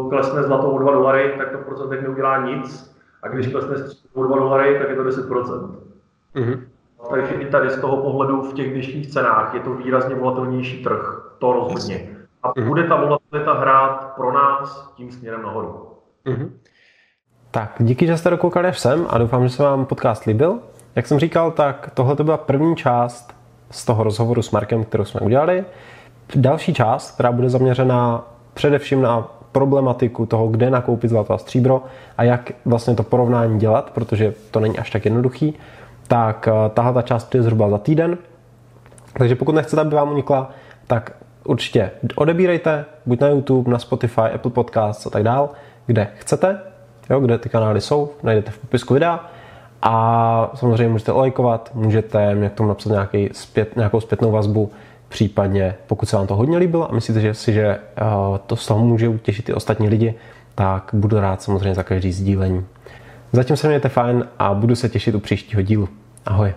klesne zlato o dva dolary, tak to v procentech neudělá nic. A když klesne stříbro o dva dolary, tak je to deset procent. Mm. Takže i tady z toho pohledu v těch dnešních cenách je to výrazně volatilnější trh. To rozhodně. A bude ta volatilita hrát pro nás tím směrem nahoru. Mm-hmm. Tak, díky, že jste dokoukali až sem a doufám, že se vám podcast líbil. Jak jsem říkal, tak tohle to byla první část z toho rozhovoru s Markem, kterou jsme udělali. Další část, která bude zaměřena především na problematiku toho, kde nakoupit zlato a stříbro a jak vlastně to porovnání dělat, protože to není až tak jednoduchý, tak tahle ta část je zhruba za týden. Takže pokud nechcete, aby vám unikla, tak určitě odebírejte, buď na YouTube, na Spotify, Apple Podcasts a tak dál, kde chcete, jo, kde ty kanály jsou, najdete v popisku videa a samozřejmě můžete lajkovat, můžete mě k tomu napsat nějaký zpět, nějakou zpětnou vazbu, případně pokud se vám to hodně líbilo a myslíte že si, že to z toho může utěšit i ostatní lidi, tak budu rád samozřejmě za každý sdílení. Zatím se mějte fajn a budu se těšit u příštího dílu. Ahoj.